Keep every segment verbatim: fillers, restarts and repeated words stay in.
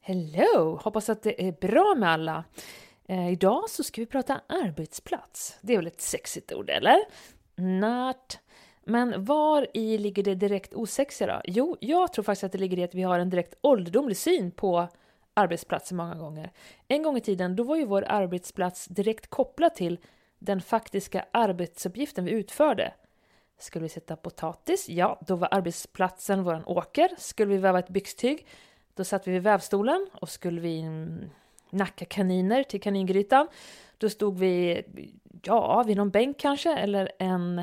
Hello! Hoppas att det är bra med alla. Eh, idag så ska vi prata arbetsplats. Det är väl ett sexigt ord, eller? Not. Men var i ligger det direkt osexiga då? Jo, jag tror faktiskt att det ligger i att vi har en direkt ålderdomlig syn på arbetsplatser många gånger. En gång i tiden, då var ju vår arbetsplats direkt kopplad till den faktiska arbetsuppgiften vi utförde. Skulle vi sätta potatis? Ja, då var arbetsplatsen våran åker. Skulle vi väva ett byxtyg? Då satt vi vid vävstolen och skulle vi nacka kaniner till kaningrytan. Då stod vi, ja, vid någon bänk kanske, eller en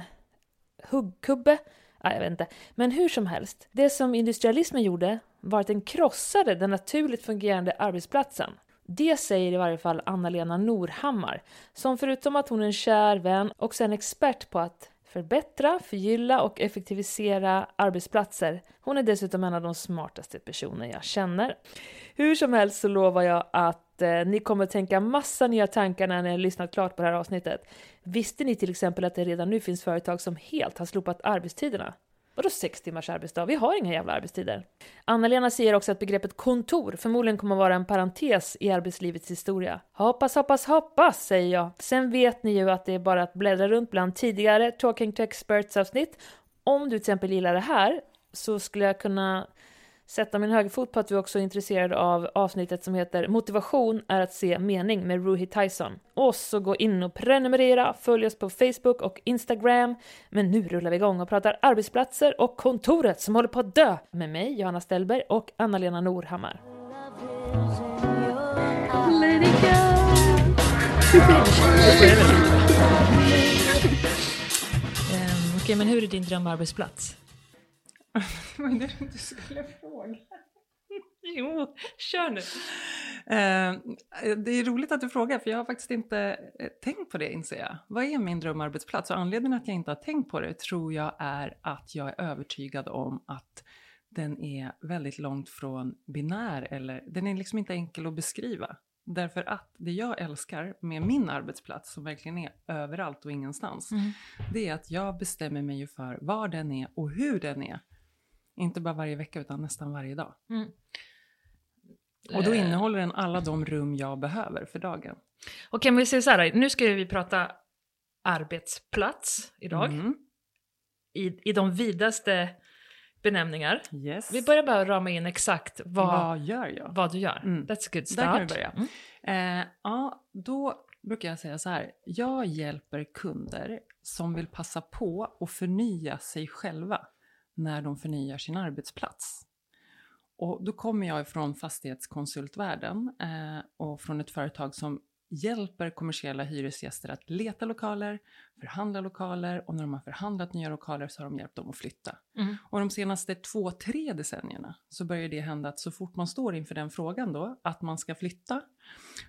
huggkubbe. Nej, jag vet inte. Men hur som helst, det som industrialismen gjorde var att den krossade den naturligt fungerande arbetsplatsen. Det säger i varje fall Anna-Lena Norhammar, som förutom att hon är en kär vän också är en expert på att förbättra, förgylla och effektivisera arbetsplatser. Hon är dessutom en av de smartaste personer jag känner. Hur som helst så lovar jag att eh, ni kommer tänka massa nya tankar när ni har lyssnat klart på det här avsnittet. Visste ni till exempel att det redan nu finns företag som helt har slopat arbetstiderna? Vadå sex timmars arbetsdag? Vi har inga jävla arbetstider. Anna-Lena säger också att begreppet kontor förmodligen kommer vara en parentes i arbetslivets historia. Hoppas, hoppas, hoppas, säger jag. Sen vet ni ju att det är bara att bläddra runt bland tidigare Talking to Experts-avsnitt. Om du till exempel gillar det här så skulle jag kunna sätta min högerfot på att vi också är intresserade av avsnittet som heter Motivation är att se mening med Ruhi Tyson. Och så gå in och prenumerera, följ oss på Facebook och Instagram. Men nu rullar vi igång och pratar arbetsplatser och kontoret som håller på att dö. Med mig, Johanna Stelberg och Anna-Lena Norhammar. um, Okej, men hur är din drömarbetsplats? Det var det du skulle fråga. Jo, kör nu. Eh, det är roligt att du frågar, för jag har faktiskt inte tänkt på det, inser jag. Vad är min drömarbetsplats? Och anledningen att jag inte har tänkt på det tror jag är att jag är övertygad om att den är väldigt långt från binär. Eller, den är liksom inte enkel att beskriva. Därför att det jag älskar med min arbetsplats, som verkligen är överallt och ingenstans, mm. det är att jag bestämmer mig ju för var den är och hur den är. Inte bara varje vecka utan nästan varje dag. Mm. Och då innehåller den alla de rum jag behöver för dagen. Okej, men vi säger så här. Nu ska vi prata arbetsplats idag. Mm. I, i de vidaste benämningar. Yes. Vi börjar bara rama in exakt vad, vad, gör jag? vad du gör. Mm. That's a good start. Där kan vi börja. Mm. Eh, ja, då brukar jag säga så här. Jag hjälper kunder som vill passa på och förnya sig själva när de förnyar sin arbetsplats. Och då kommer jag ifrån fastighetskonsultvärlden eh, och från ett företag som hjälper kommersiella hyresgäster att leta lokaler, förhandla lokaler, och när de har förhandlat nya lokaler så har de hjälpt dem att flytta. Mm. Och de senaste två, tre decennierna så börjar det hända att så fort man står inför den frågan då, att man ska flytta,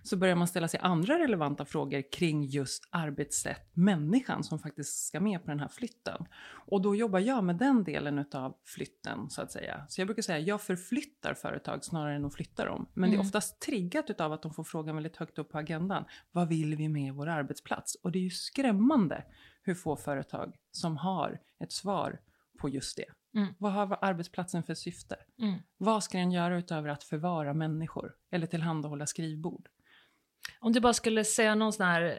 så börjar man ställa sig andra relevanta frågor kring just arbetssätt, människan som faktiskt ska med på den här flytten. Och då jobbar jag med den delen utav flytten så att säga. Så jag brukar säga att jag förflyttar företag snarare än att flytta dem. Men mm. det är oftast triggat utav att de får frågan väldigt högt upp på agendan. Vad vill vi med vår arbetsplats? Och det är ju skrämmande hur få företag som har ett svar på just det. Mm. Vad har arbetsplatsen för syfte? Mm. Vad ska den göra utöver att förvara människor? Eller tillhandahålla skrivbord? Om du bara skulle säga någon sån här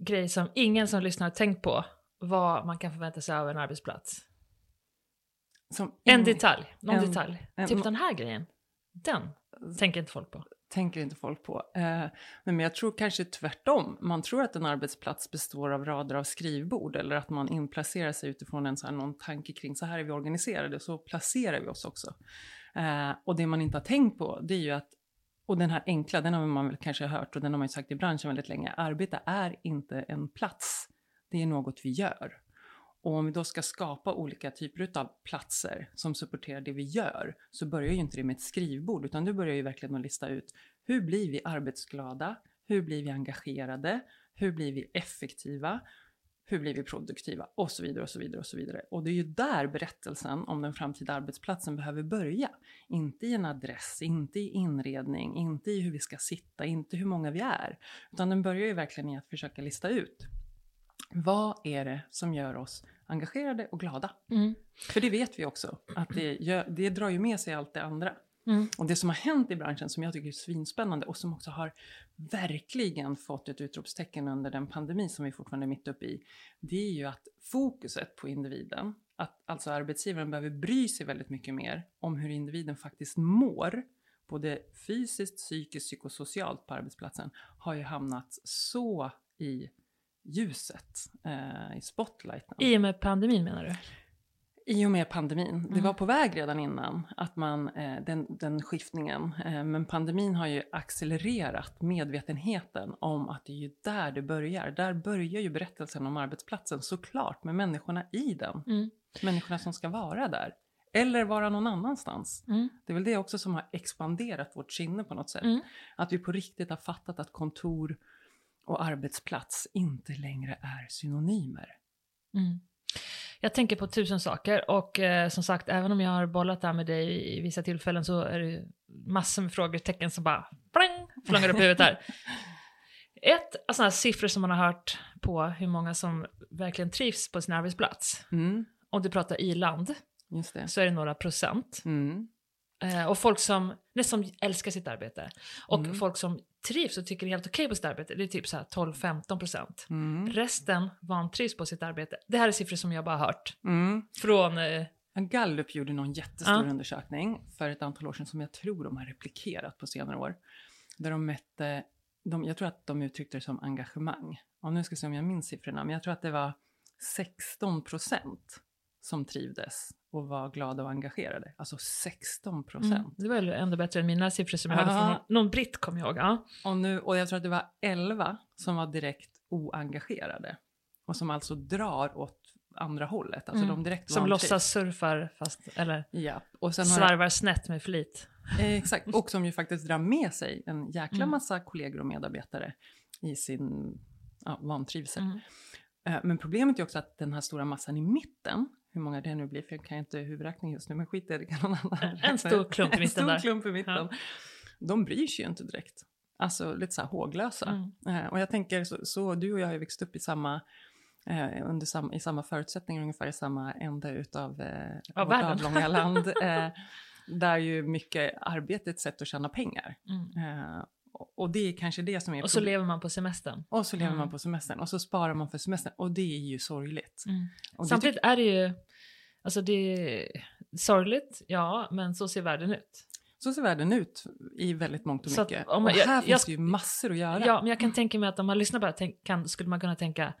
grej som ingen som lyssnar har tänkt på. Vad man kan förvänta sig av en arbetsplats. Som en, en detalj. Någon en, detalj. En, typ en, den här grejen. Den tänker inte folk på. Tänker inte folk på. Eh, men jag tror kanske tvärtom. Man tror att en arbetsplats består av rader av skrivbord. Eller att man inplacerar sig utifrån en så här, någon tanke kring så här är vi organiserade. Så placerar vi oss också. Eh, och det man inte har tänkt på det är ju att. Och den här enkla, den har man väl kanske hört och den har man ju sagt i branschen väldigt länge. Arbete är inte en plats, det är något vi gör. Och om vi då ska skapa olika typer av platser som supporterar det vi gör så börjar ju inte det med ett skrivbord. Utan du börjar ju verkligen att lista ut hur blir vi arbetsglada, hur blir vi engagerade, hur blir vi effektiva, hur blir vi produktiva och så vidare och så vidare och så vidare. Och det är ju där berättelsen om den framtida arbetsplatsen behöver börja. Inte i en adress, inte i inredning, inte i hur vi ska sitta, inte hur många vi är. Utan den börjar ju verkligen i att försöka lista ut. Vad är det som gör oss engagerade och glada? Mm. För det vet vi också, att det, gör, det drar ju med sig allt det andra. Mm. Och det som har hänt i branschen som jag tycker är svinspännande och som också har verkligen fått ett utropstecken under den pandemi som vi fortfarande är mitt uppe i. Det är ju att fokuset på individen, att alltså arbetsgivaren behöver bry sig väldigt mycket mer om hur individen faktiskt mår. Både fysiskt, psykiskt, psykosocialt på arbetsplatsen har ju hamnat så i ljuset, eh, i spotlighten. I och med pandemin menar du? I och med pandemin. Mm. Det var på väg redan innan att man, eh, den, den skiftningen. Eh, men pandemin har ju accelererat medvetenheten om att det är ju där det börjar. Där börjar ju berättelsen om arbetsplatsen såklart med människorna i den. Mm. Människorna som ska vara där. Eller vara någon annanstans. Mm. Det är väl det också som har expanderat vårt sinne på något sätt. Mm. Att vi på riktigt har fattat att kontor och arbetsplats inte längre är synonymer. Mm. Jag tänker på tusen saker och eh, som sagt, även om jag har bollat där med dig i vissa tillfällen så är det massor med frågetecken som bara pling, flangar upp huvudet här. Ett av sådana här siffror som man har hört på hur många som verkligen trivs på sin arbetsplats. Mm. Om du pratar i-land just det. Så är det några procent. Mm. Eh, och folk som nästan älskar sitt arbete. Och mm. folk som trivs och tycker det är helt okej på sitt arbete. Det är typ så här tolv till femton procent. Mm. Resten vantrivs på sitt arbete. Det här är siffror som jag bara hört. Mm. Från... Eh... Gallup gjorde någon jättestor ja. undersökning för ett antal år sedan som jag tror de har replikerat på senare år. Där de mätte... De, jag tror att de uttryckte det som engagemang. Och nu ska jag se om jag minns siffrorna. Men jag tror att det var sexton procent som trivdes och var glada och engagerade. Alltså sexton procent. Mm, det var ändå bättre än mina siffror som jag ja. hade från någon britt kom jag. Ja. Och, nu, och jag tror att det var elva som var direkt oengagerade. Och som alltså drar åt andra hållet. Alltså mm. de direkt som låtsas surfar fast, eller ja. Och sen svarvar jag... snett med flit. Eh, exakt, och som ju faktiskt drar med sig en jäkla massa mm. kollegor och medarbetare i sin ja, vantrivsel. Mm. Eh, men problemet är också att den här stora massan i mitten... Hur många det nu blir, för jag kan inte huvudräkning just nu, men skit det, det kan någon annan. En stor klump i mitten. En stor där. klump i mitten. Ja. De bryr sig ju inte direkt. Alltså lite så här håglösa. Mm. Eh, och jag tänker, så, så du och jag har ju växt upp i samma, eh, under sam, i samma förutsättningar, ungefär i samma ända utav eh, vårt avlånga land. Eh, där ju mycket arbetet ett sätt att tjäna pengar. Mm. Eh, Och det är kanske det som är... Och så problem. lever man på semestern. Och så lever mm. man på semestern. Och så sparar man för semestern. Och det är ju sorgligt. Mm. Samtidigt tyck- är det ju... Alltså det är sorgligt, ja. Men så ser världen ut. Så ser världen ut i väldigt mångt och så mycket. Att, om man, och här jag, finns jag, det ju massor att göra. Ja, men jag kan tänka mig att om man lyssnar bara tänk, kan, skulle man kunna tänka...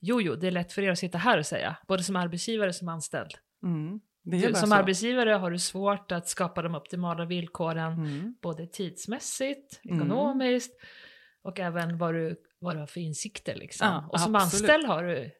Jo, jo, det är lätt för er att sitta här och säga. Både som arbetsgivare och som anställd. Mm. Du, som så. arbetsgivare har du svårt att skapa de optimala villkoren mm. både tidsmässigt, ekonomiskt mm. och även vad du, vad du har för insikter. Liksom. Ja, och som absolut. anställd har du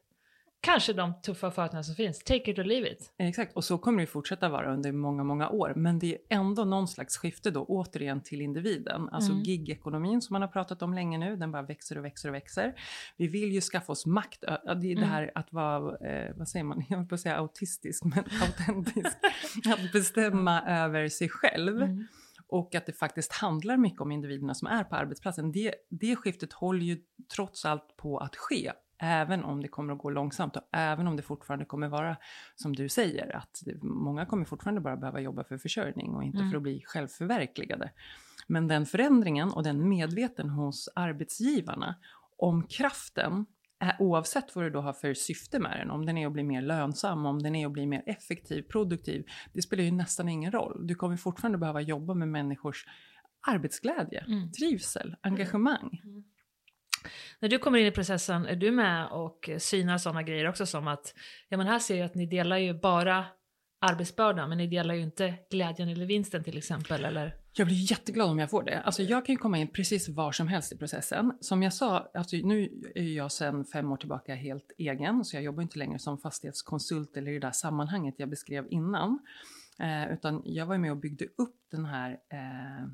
kanske de tuffa förutsättningar som finns. Take it or leave it. Exakt, och så kommer det fortsätta vara under många, många år. Men det är ändå någon slags skifte då återigen till individen. Alltså mm. gigekonomin som man har pratat om länge nu, den bara växer och växer och växer. Vi vill ju skaffa oss makt. Det är det här att vara, eh, vad säger man? Jag vill bara säga autistisk, men autentisk. Att bestämma över sig själv. Mm. Och att det faktiskt handlar mycket om individerna som är på arbetsplatsen. Det, det skiftet håller ju trots allt på att ske. Även om det kommer att gå långsamt och även om det fortfarande kommer vara som du säger. Att det, många kommer fortfarande bara behöva jobba för försörjning och inte mm. för att bli självförverkligade. Men den förändringen och den medveten hos arbetsgivarna om kraften. Är, oavsett vad du då har för syfte med den. Om den är att bli mer lönsam, om den är att bli mer effektiv, produktiv. Det spelar ju nästan ingen roll. Du kommer fortfarande behöva jobba med människors arbetsglädje, mm. trivsel, engagemang. Mm. Mm. När du kommer in i processen, är du med och synar sådana grejer också som att ja, men här ser jag att ni delar ju bara arbetsbördan, men ni delar ju inte glädjen eller vinsten till exempel, eller? Jag blir jätteglad om jag får det. Alltså jag kan ju komma in precis var som helst i processen. Som jag sa, alltså nu är jag sedan fem år tillbaka helt egen. Så jag jobbar inte längre som fastighetskonsult eller i det där sammanhanget jag beskrev innan. Eh, utan jag var med och byggde upp den här eh,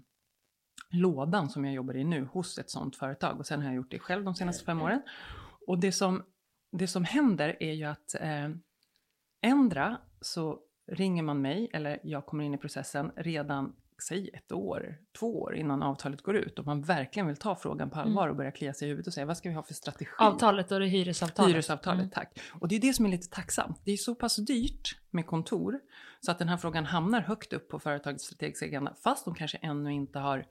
lådan som jag jobbar i nu hos ett sånt företag. Och sen har jag gjort det själv de senaste fem åren. Och det som, det som händer är ju att eh, ändra så ringer man mig eller jag kommer in i processen redan säg ett år, två år innan avtalet går ut och man verkligen vill ta frågan på allvar och börja klia sig i huvudet och säga vad ska vi ha för strategi? Avtalet och det hyresavtalet. Hyresavtalet, mm. tack. Och det är det som är lite tacksamt. Det är så pass dyrt med kontor så att den här frågan hamnar högt upp på företagets strategiska agenda fast de kanske ännu inte har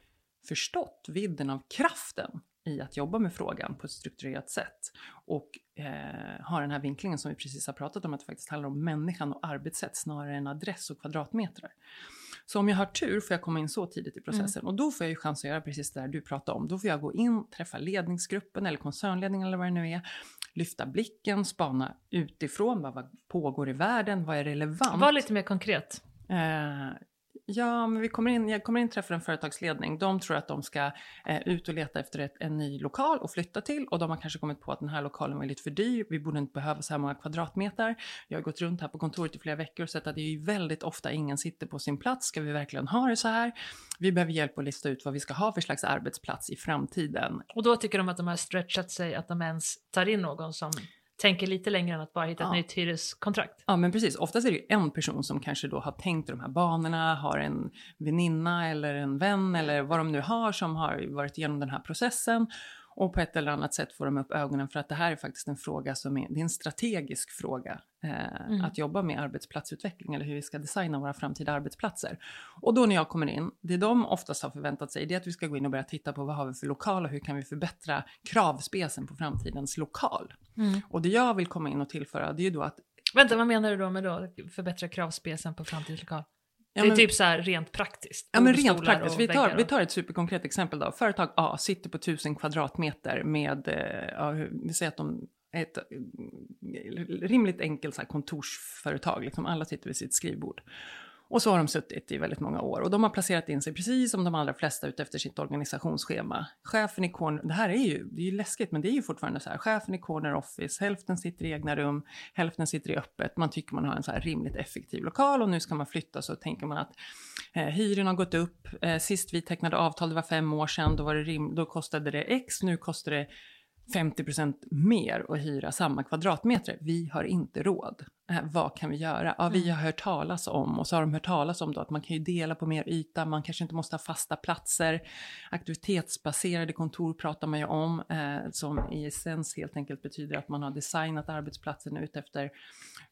förstått vidden av kraften i att jobba med frågan på ett strukturerat sätt och eh, har den här vinklingen som vi precis har pratat om att det faktiskt handlar om människan och arbetssätt snarare än adress och kvadratmeter. Så om jag har tur får jag komma in så tidigt i processen mm. och då får jag ju chans att göra precis det där du pratade om. Då får jag gå in, träffa ledningsgruppen eller koncernledningen eller vad det nu är, lyfta blicken, spana utifrån, vad, vad pågår i världen, vad är relevant. Var lite mer konkret. Eh, Ja, men vi kommer in, jag kommer in och träffar en företagsledning. De tror att de ska eh, ut och leta efter ett, en ny lokal och flytta till. Och de har kanske kommit på att den här lokalen var lite för dyr. Vi borde inte behöva så här många kvadratmeter. Jag har gått runt här på kontoret i flera veckor och sett att det är ju väldigt ofta ingen sitter på sin plats. Ska vi verkligen ha det så här? Vi behöver hjälp att lista ut vad vi ska ha för slags arbetsplats i framtiden. Och då tycker de att de har stretchat sig, att de ens tar in någon som... tänker lite längre än att bara hitta ett ja. nytt hyreskontrakt. Ja, men precis. Oftast är det ju en person som kanske då har tänkt de här banorna, har en väninna eller en vän eller vad de nu har som har varit igenom den här processen. Och på ett eller annat sätt får de upp ögonen för att det här är faktiskt en fråga som är, det är en strategisk fråga. Eh, mm. Att jobba med arbetsplatsutveckling eller hur vi ska designa våra framtida arbetsplatser. Och då när jag kommer in, det de oftast har förväntat sig det är att vi ska gå in och börja titta på vad har vi för lokal och hur kan vi förbättra kravspecen på framtidens lokal. Mm. Och det jag vill komma in och tillföra det är ju då att... Vänta, vad menar du då med då förbättra kravspecen på framtidens lokal? Ja, men, det är typ så här rent praktiskt. Ja, men rent praktiskt. Vi tar, vi tar ett superkonkret exempel då. Företag A sitter på tusen kvadratmeter med, ja, vi säger att de är ett rimligt enkelt så här kontorsföretag. Liksom alla sitter vid sitt skrivbord. Och så har de suttit i väldigt många år. Och de har placerat in sig precis som de allra flesta ut efter sitt organisationsschema. Chefen i corner, det här är ju, det är ju läskigt men det är ju fortfarande så här. Chefen i corner office, hälften sitter i egna rum, hälften sitter i öppet. Man tycker man har en så här rimligt effektiv lokal och nu ska man flytta så tänker man att eh, hyran har gått upp. Eh, sist vi tecknade avtal, det var fem år sedan, då, var det rim, då kostade det X, nu kostar det femtio procent mer att hyra samma kvadratmeter. Vi har inte råd. Eh, vad kan vi göra? Ja, vi har hört talas om. Och så har de hört talas om då att man kan ju dela på mer yta. Man kanske inte måste ha fasta platser. Aktivitetsbaserade kontor pratar man ju om. Eh, som i essens helt enkelt betyder att man har designat arbetsplatsen ut efter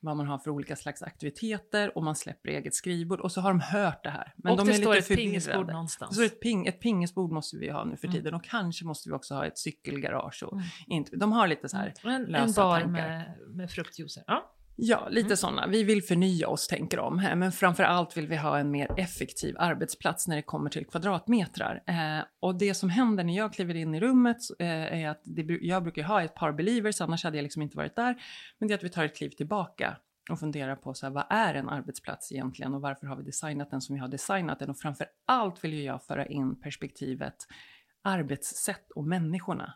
vad man har för olika slags aktiviteter. Och man släpper eget skrivbord. Och så har de hört det här. Men och de det är står lite ett pingisbord någonstans. Så ett, ping, ett pingisbord måste vi ha nu för tiden. Mm. Och kanske måste vi också ha ett cykelgarage. Och mm. inte, de har lite så här mm. lösa en bar tankar. Med, med fruktjuicer. Ja. Ja, lite mm. sådana. Vi vill förnya oss, tänker de. Men framförallt vill vi ha en mer effektiv arbetsplats när det kommer till kvadratmetrar. Eh, och det som händer när jag kliver in i rummet eh, är att det, jag brukar ha ett par believers, annars hade jag liksom inte varit där. Men det är att vi tar ett kliv tillbaka och funderar på så här, vad är en arbetsplats egentligen och varför har vi designat den som vi har designat den? Och framförallt vill jag föra in perspektivet arbetssätt och människorna.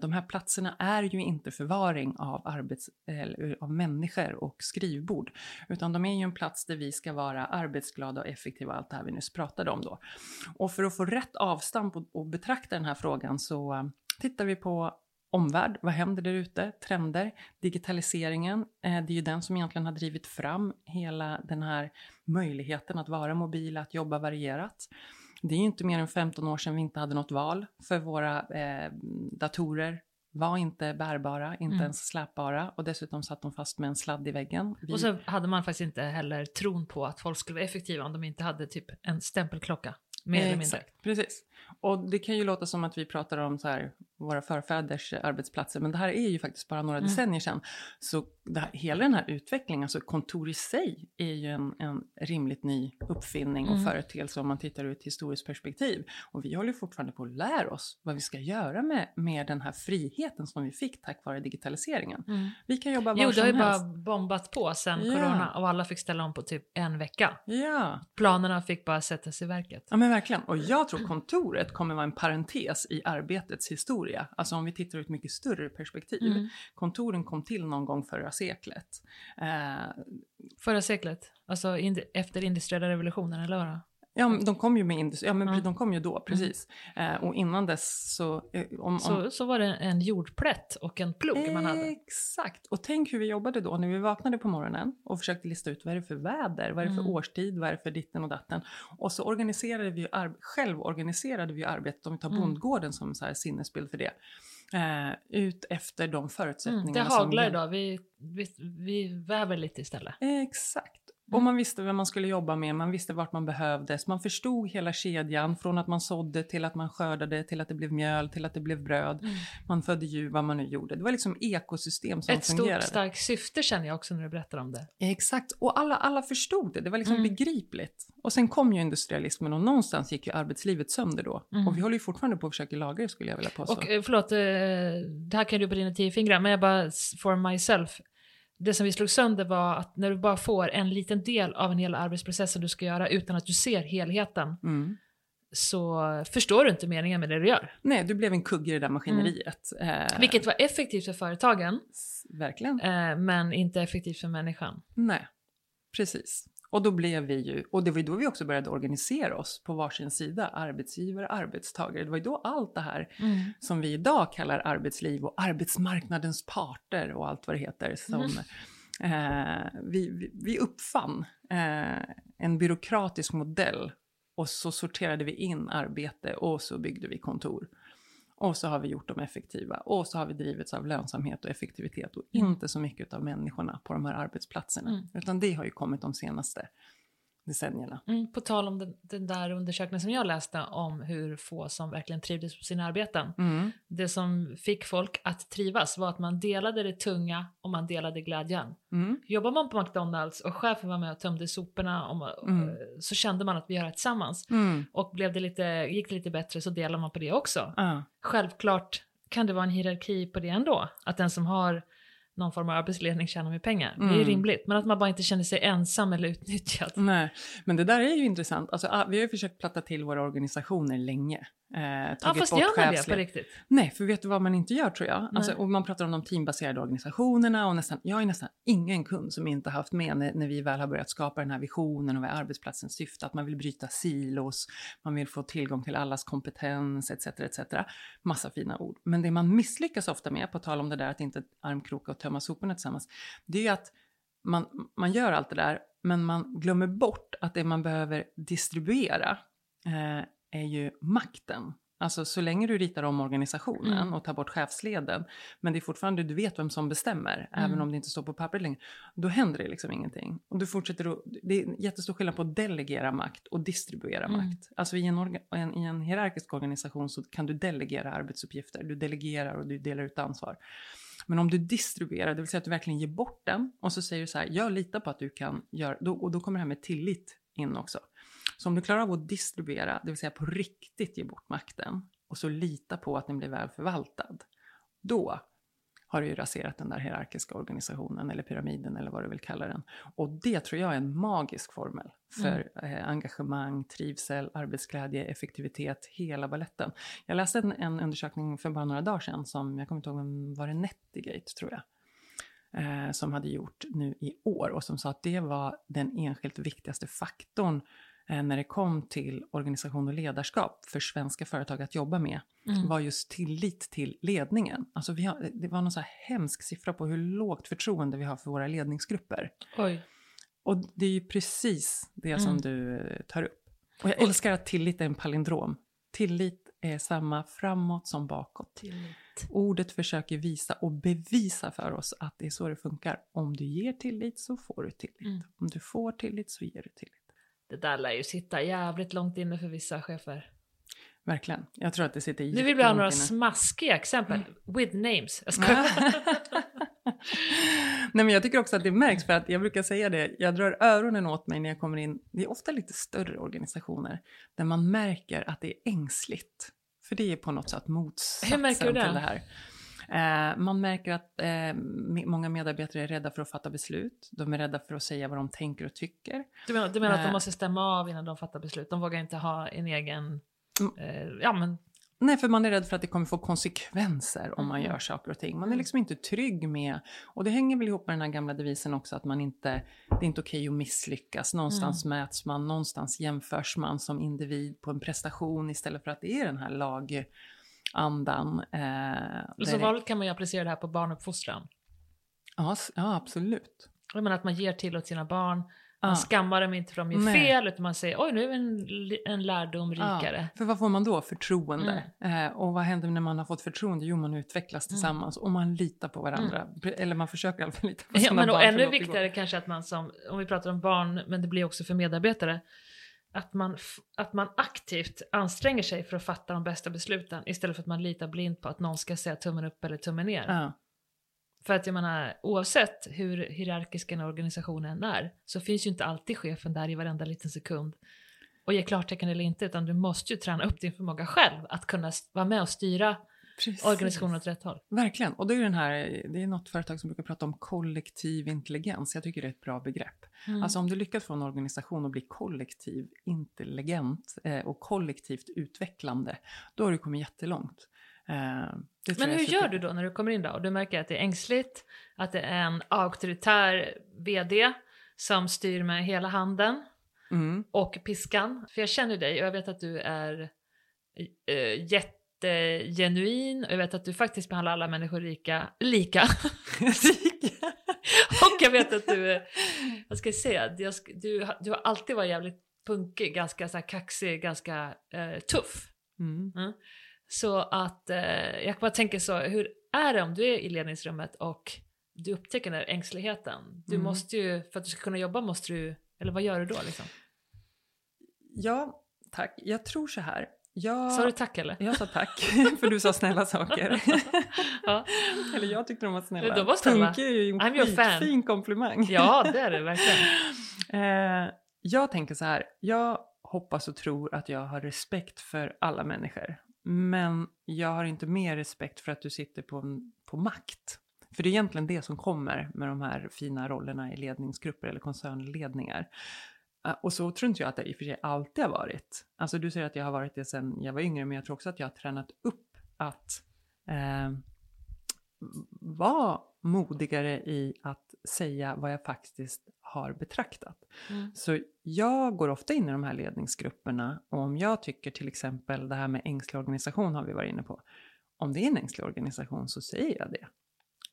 De här platserna är ju inte förvaring av, arbets, eller, av människor och skrivbord, utan de är ju en plats där vi ska vara arbetsglada och effektiva, allt det här vi nyss pratade om då. Och för att få rätt avstamp och, och betrakta den här frågan så tittar vi på omvärld, vad händer där ute, trender, digitaliseringen, eh, det är ju den som egentligen har drivit fram hela den här möjligheten att vara mobila, att jobba varierat. Det är ju inte mer än femton år sedan vi inte hade något val, för våra eh, datorer var inte bärbara, inte mm. ens släpbara, och dessutom satt de fast med en sladd i väggen. Vi... Och så hade man faktiskt inte heller tron på att folk skulle vara effektiva om de inte hade typ en stämpelklocka. Mer eller mindre. Exakt, precis. Och det kan ju låta som att vi pratar om så här, våra förfäders arbetsplatser, men det här är ju faktiskt bara några mm. decennier sedan. Så det här, hela den här utvecklingen, alltså kontor i sig är ju en, en rimligt ny uppfinning och mm. företeelse om man tittar ur ett historiskt perspektiv. Och vi håller fortfarande på att lära oss vad vi ska göra med, med den här friheten som vi fick tack vare digitaliseringen. Mm. Vi kan jobba var jo, som helst. Jo, det har ju bara bombat på sedan yeah. corona, och alla fick ställa om på typ en vecka. Yeah. Planerna fick bara sättas i verket. Ja, men verkligen. Och jag tror kontoret kommer vara en parentes i arbetets historia. Alltså om vi tittar ur ett mycket större perspektiv. Mm. Kontoren kom till någon gång förra seklet. Eh, förra seklet? Alltså in, efter industriella revolutionen, eller vad? Ja, de kom ju med industri- ja, men mm. de kom ju då, precis. Mm. Eh, och innan dess så, eh, om, om... så... Så var det en jordplätt och en plog eh, man hade. Exakt. Och tänk hur vi jobbade då när vi vaknade på morgonen och försökte lista ut vad är det för väder, vad är det för mm. årstid, vad är det för ditten och datten. Och så organiserade vi, ar- själv organiserade vi arbetet, om vi tar bondgården mm. som så här sinnesbild för det. Uh, ut efter de förutsättningarna mm, det som... Det haglar idag, vi, vi, vi väver lite istället. Exakt. Mm. Och man visste vem man skulle jobba med, man visste vart man behövdes. Man förstod hela kedjan, från att man sådde till att man skördade, till att det blev mjöl, till att det blev bröd. Mm. Man födde djur, vad man nu gjorde. Det var liksom ekosystem som ett fungerade. Ett stort starkt syfte känner jag också när du berättar om det. Exakt, och alla, alla förstod det. Det var liksom mm. begripligt. Och sen kom ju industrialismen och någonstans gick ju arbetslivet sönder då. Mm. Och vi håller ju fortfarande på att försöka lagra det, skulle jag vilja påstå. Och förlåt, det här kan du på dina tio fingrar, men jag bara for myself... Det som vi slog sönder var att när du bara får en liten del av en hel arbetsprocess som du ska göra utan att du ser helheten mm. så förstår du inte meningen med det du gör. Nej, du blev en kugg i det där maskineriet. Mm. Eh. Vilket var effektivt för företagen. Verkligen. Eh, men inte effektivt för människan. Nej, precis. Och då blev vi ju, och det var ju då vi också började organisera oss på varsin sida, arbetsgivare, arbetstagare. Det var ju då allt det här mm. som vi idag kallar arbetsliv och arbetsmarknadens parter och allt vad det heter. Som, mm. eh, vi, vi uppfann eh, en byråkratisk modell, och så sorterade vi in arbete och så byggde vi kontor. Och så har vi gjort dem effektiva. Och så har vi drivits av lönsamhet och effektivitet. Och mm. inte så mycket av människorna på de här arbetsplatserna. Mm. Utan det har ju kommit de senaste decennierna. Mm, på tal om den, den där undersökningen som jag läste om hur få som verkligen trivdes på sina arbeten. Mm. Det som fick folk att trivas var att man delade det tunga och man delade glädjen. Mm. Jobbar man på McDonalds och chefen var med och tömde soporna och man, mm. så kände man att vi gör det tillsammans. Mm. Och blev det lite, gick det lite bättre så delar man på det också. Uh. Självklart kan det vara en hierarki på det ändå. Att den som har någon form av arbetsledning tjänar med pengar. Mm. Det är rimligt. Men att man bara inte känner sig ensam eller utnyttjad. Nej, men det där är ju intressant. Alltså, vi har ju försökt platta till våra organisationer länge. Eh, ja, fast gör man det på riktigt? Nej, för vet du vad man inte gör, tror jag? Alltså, och man pratar om de teambaserade organisationerna. Och nästan, jag är nästan ingen kund som inte haft med när, när vi väl har börjat skapa den här visionen och vad arbetsplatsens syfte. Att man vill bryta silos. Man vill få tillgång till allas kompetens, et cetera et cetera. Massa fina ord. Men det man misslyckas ofta med, på tal om det där att inte armkroka och tömma soporna tillsammans, det är ju att man, man gör allt det där, men man glömmer bort att det man behöver distribuera eh, är ju makten. Alltså så länge du ritar om organisationen mm. och tar bort chefsleden, men det är fortfarande du vet vem som bestämmer, mm. även om det inte står på pappret längre, då händer det liksom ingenting. Och du fortsätter att, det är jättestor skillnad på att delegera makt och distribuera mm. makt. Alltså i en, orga, en, i en hierarkisk organisation så kan du delegera arbetsuppgifter, du delegerar och du delar ut ansvar. Men om du distribuerar, det vill säga att du verkligen ger bort den, och så säger du så här, jag litar på att du kan göra, då, och då kommer det här med tillit in också. Så om du klarar av att distribuera, det vill säga på riktigt ge bort makten, och så lita på att den blir väl förvaltad, då har du ju raserat den där hierarkiska organisationen eller pyramiden eller vad du vill kalla den. Och det tror jag är en magisk formel för mm. eh, engagemang, trivsel, arbetsglädje, effektivitet, hela baletten. Jag läste en, en undersökning för bara några dagar sedan som, jag kommer inte ihåg, var det Netigate tror jag. Eh, som hade gjort nu i år och som sa att det var den enskilt viktigaste faktorn eh, när det kom till organisation och ledarskap för svenska företag att jobba med, mm. var just tillit till ledningen. Alltså vi har, det var någon så här hemsk siffra på hur lågt förtroende vi har för våra ledningsgrupper. Oj. Och det är ju precis det mm. som du tar upp. Och jag älskar att tillit är en palindrom. Tillit är samma framåt som bakåt. Tillit. Ordet försöker visa och bevisa för oss att det är så det funkar. Om du ger tillit så får du tillit. Mm. Om du får tillit så ger du tillit. Det där lär ju sitta jävligt långt inne för vissa chefer. Verkligen. Jag tror att det sitter jättelångt inne. Nu vill vi ha några inne. Smaskiga exempel. Mm. With names. Jag ska... Nej, men jag tycker också att det märks, för att jag brukar säga det, jag drar öronen åt mig när jag kommer in. Det är ofta lite större organisationer där man märker att det är ängsligt. För det är på något sätt motsatsen till det här. Eh, man märker att eh, många medarbetare är rädda för att fatta beslut. De är rädda för att säga vad de tänker och tycker. Du menar, du menar eh, att de måste stämma av innan de fattar beslut? De vågar inte ha en egen... Eh, ja, men... Nej, för man är rädd för att det kommer få konsekvenser om man gör saker och ting. Man är liksom inte trygg med, och det hänger väl ihop med den här gamla devisen också, att man inte, det är inte okej att misslyckas. Någonstans mm. mäts man, någonstans jämförs man som individ på en prestation istället för att det är den här lagandan. Eh, Så vanligt kan man ju applicera det här på barnuppfostran. Ja, ja absolut. Jag menar att man ger till åt sina barn. Man ah. skammar dem inte för de gör Nej. fel, utan man säger, oj nu är en, en lärdom rikare. Ah. För vad får man då? Förtroende. Mm. Eh, och vad händer när man har fått förtroende? Jo, man utvecklas tillsammans mm. och man litar på varandra. Mm. Eller man försöker i alla fall lita på sina ja, men barn. Och ännu viktigare kanske att man som, om vi pratar om barn, men det blir också för medarbetare, att man, att man aktivt anstränger sig för att fatta de bästa besluten istället för att man litar blind på att någon ska säga tummen upp eller tummen ner. Ah. För att jag menar, oavsett hur hierarkisk en organisation är, så finns ju inte alltid chefen där i varenda liten sekund och ger klartecken eller inte, utan du måste ju träna upp din förmåga själv att kunna vara med och styra Precis. Organisationen åt rätt håll. Verkligen, och det är ju den här, det är något företag som brukar prata om kollektiv intelligens. Jag tycker det är ett bra begrepp. Mm. Alltså om du lyckas få en organisation att bli kollektiv intelligent eh, och kollektivt utvecklande, då har du kommit jättelångt. Men hur gör du då när du kommer in då och du märker att det är ängsligt, att det är en auktoritär vd som styr med hela handen mm. och piskan? För jag känner dig och jag vet att du är äh, jättegenuin och jag vet att du faktiskt behandlar alla människor lika. Lika? Och jag vet att du, vad ska jag säga, du, du har alltid varit jävligt punkig, ganska så här kaxig, ganska äh, tuff. Mm. Mm. Så att eh, jag bara tänker så, hur är det om du är i ledningsrummet och du upptäcker den här ängsligheten? Du mm. måste ju, för att du ska kunna jobba måste du, eller vad gör du då liksom? Ja, tack. Jag tror så här. Jag... Sa du tack eller? Jag sa tack, för du sa snälla saker. Ja. Eller jag tyckte de var snälla. De var snälla. Punker är ju en skitfin komplimang. Ja, det är det verkligen. eh, jag tänker så här, jag hoppas och tror att jag har respekt för alla människor. Men jag har inte mer respekt för att du sitter på, på makt. För det är egentligen det som kommer med de här fina rollerna i ledningsgrupper eller koncernledningar. Och så tror inte jag att det i och för sig alltid har varit. Alltså du säger att jag har varit det sedan jag var yngre, men jag tror också att jag har tränat upp att eh, vara modigare i att säga vad jag faktiskt har betraktat. Mm. Så jag går ofta in i de här ledningsgrupperna, och om jag tycker till exempel det här med ängslig organisation har vi varit inne på. Om det är en ängslig organisation så säger jag det.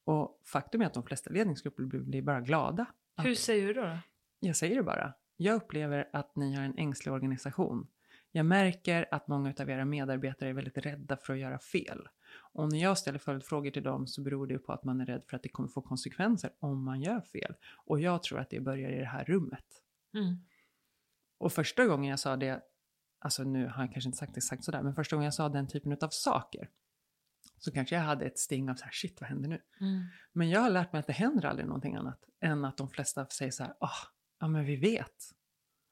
Och faktum är att de flesta ledningsgrupper blir bara glada. Hur säger du då? Jag säger det bara. Jag upplever att ni har en ängslig organisation. Jag märker att många av era medarbetare är väldigt rädda för att göra fel. Och när jag ställer följdfrågor till dem så beror det på att man är rädd för att det kommer få konsekvenser om man gör fel. Och jag tror att det börjar i det här rummet. Mm. Och första gången jag sa det, alltså nu har jag kanske inte sagt exakt sådär, men första gången jag sa den typen av saker så kanske jag hade ett sting av så här, shit vad händer nu? Mm. Men jag har lärt mig att det händer aldrig någonting annat än att de flesta säger så här, oh, ja men vi vet.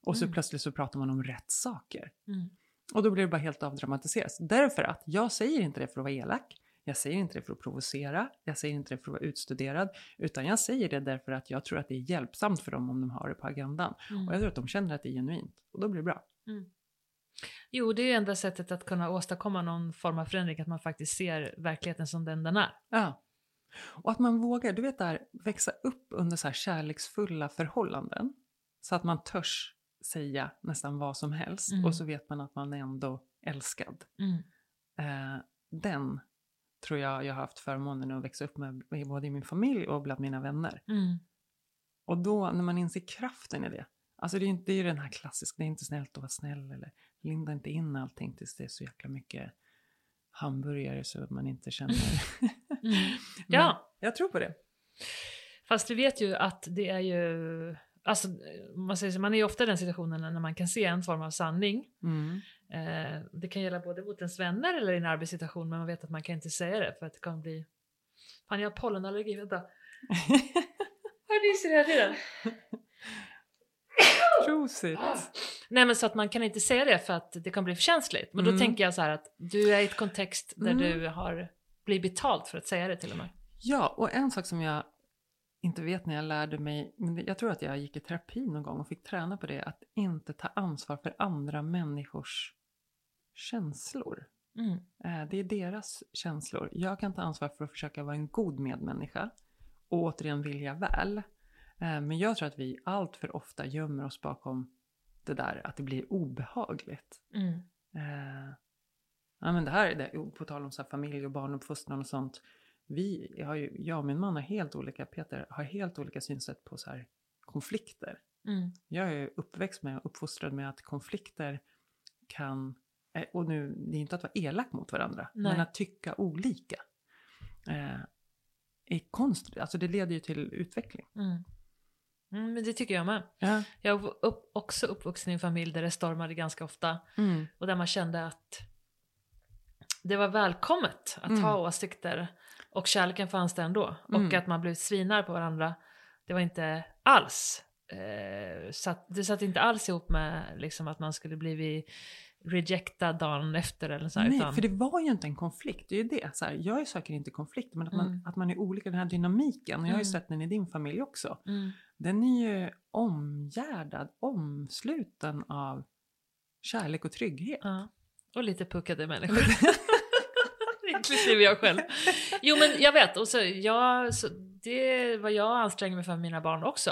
Och så mm. plötsligt så pratar man om rätt saker. Mm. Och då blir det bara helt avdramatiserat. Därför att jag säger inte det för att vara elak. Jag säger inte det för att provocera, jag säger inte det för att vara utstuderad, utan jag säger det därför att jag tror att det är hjälpsamt för dem om de har det på agendan. Mm. Och jag tror att de känner att det är genuint, och då blir det bra. Mm. Jo, det är ju enda sättet att kunna åstadkomma någon form av förändring, att man faktiskt ser verkligheten som den den är. Ja. Och att man vågar, du vet där, växa upp under så här kärleksfulla förhållanden. Så att man törs säga nästan vad som helst. Mm. Och så vet man att man är ändå älskad. Mm. Eh, den tror jag jag har haft förmånen att växa upp med, både i min familj och bland mina vänner. Mm. Och då när man inser kraften i det. Alltså det är ju inte, det är den här klassiska, det är inte snällt att vara snäll. Eller linda inte in allting tills det är så jäkla mycket hamburgare så att man inte känner... Mm. Ja, jag tror på det. Fast du vet ju att det är ju... Alltså, man, säger så, man är ju ofta i den situationen när man kan se en form av sanning. Mm. Eh, det kan gälla både mot ens vänner eller i en arbetssituation. Men man vet att man kan inte säga det för att det kan bli... Fan, jag har pollenallergi, vänta. Hör ni sig det här tiden? Trosigt. Ah. Nej, men så att man kan inte säga det för att det kan bli för känsligt. Men då mm. tänker jag så här att du är i ett kontext där mm. du har... blir betalt för att säga det till och med. Ja, och en sak som jag inte vet när jag lärde mig, men jag tror att jag gick i terapi någon gång och fick träna på det, att inte ta ansvar för andra människors känslor. Mm. Det är deras känslor. Jag kan ta ansvar för att försöka vara en god medmänniska och återigen vilja väl. Men jag tror att vi allt för ofta gömmer oss bakom det där att det blir obehagligt. Mm. Eh, Ja, men det här är det, på tal om så här familj och barnuppfostran och sånt. Vi har ju, jag och min man har helt olika, Peter har helt olika synsätt på så här konflikter. Mm. Jag är uppväxt med och uppfostrad med att konflikter kan, och nu det är inte att vara elak mot varandra, nej, men att tycka olika. Eh, är konstigt, alltså det leder ju till utveckling. Mm. Mm, men det tycker jag med. Ja. Jag var upp, också uppvuxen i en familj där det stormade ganska ofta. Mm. Och där man kände att det var välkommet att mm. ha åsikter. Och kärleken fanns det ändå. Mm. Och att man blev svinar på varandra. Det var inte alls. Eh, satt, det satt inte alls ihop med liksom, att man skulle bli rejectad dagen efter. Eller så här, nej, utan... för det var ju inte en konflikt. Det är ju det. Så här, jag söker inte konflikt. Men att man, mm. att man är olika i den här dynamiken. Och jag har ju sett den i din familj också. Mm. Den är ju omgärdad, omsluten av kärlek och trygghet. Ja. Och lite puckade människor. Inklusive jag själv. Jo, men jag vet. Och så, jag, så det var jag ansträngde mig för mina barn också.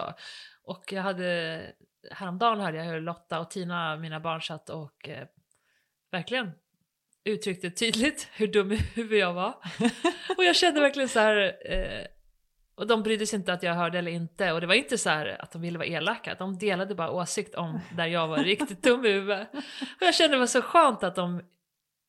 Och jag hade... Häromdagen hörde jag hur Lotta och Tina, mina barn, satt och eh, verkligen uttryckte tydligt hur dum i huvudet jag var. Och jag kände verkligen så här... Eh, och de brydde sig inte att jag hörde eller inte. Och det var inte så här att de ville vara elaka. De delade bara åsikt om där jag var riktigt dum i huvudet. Och jag kände det var så skönt att de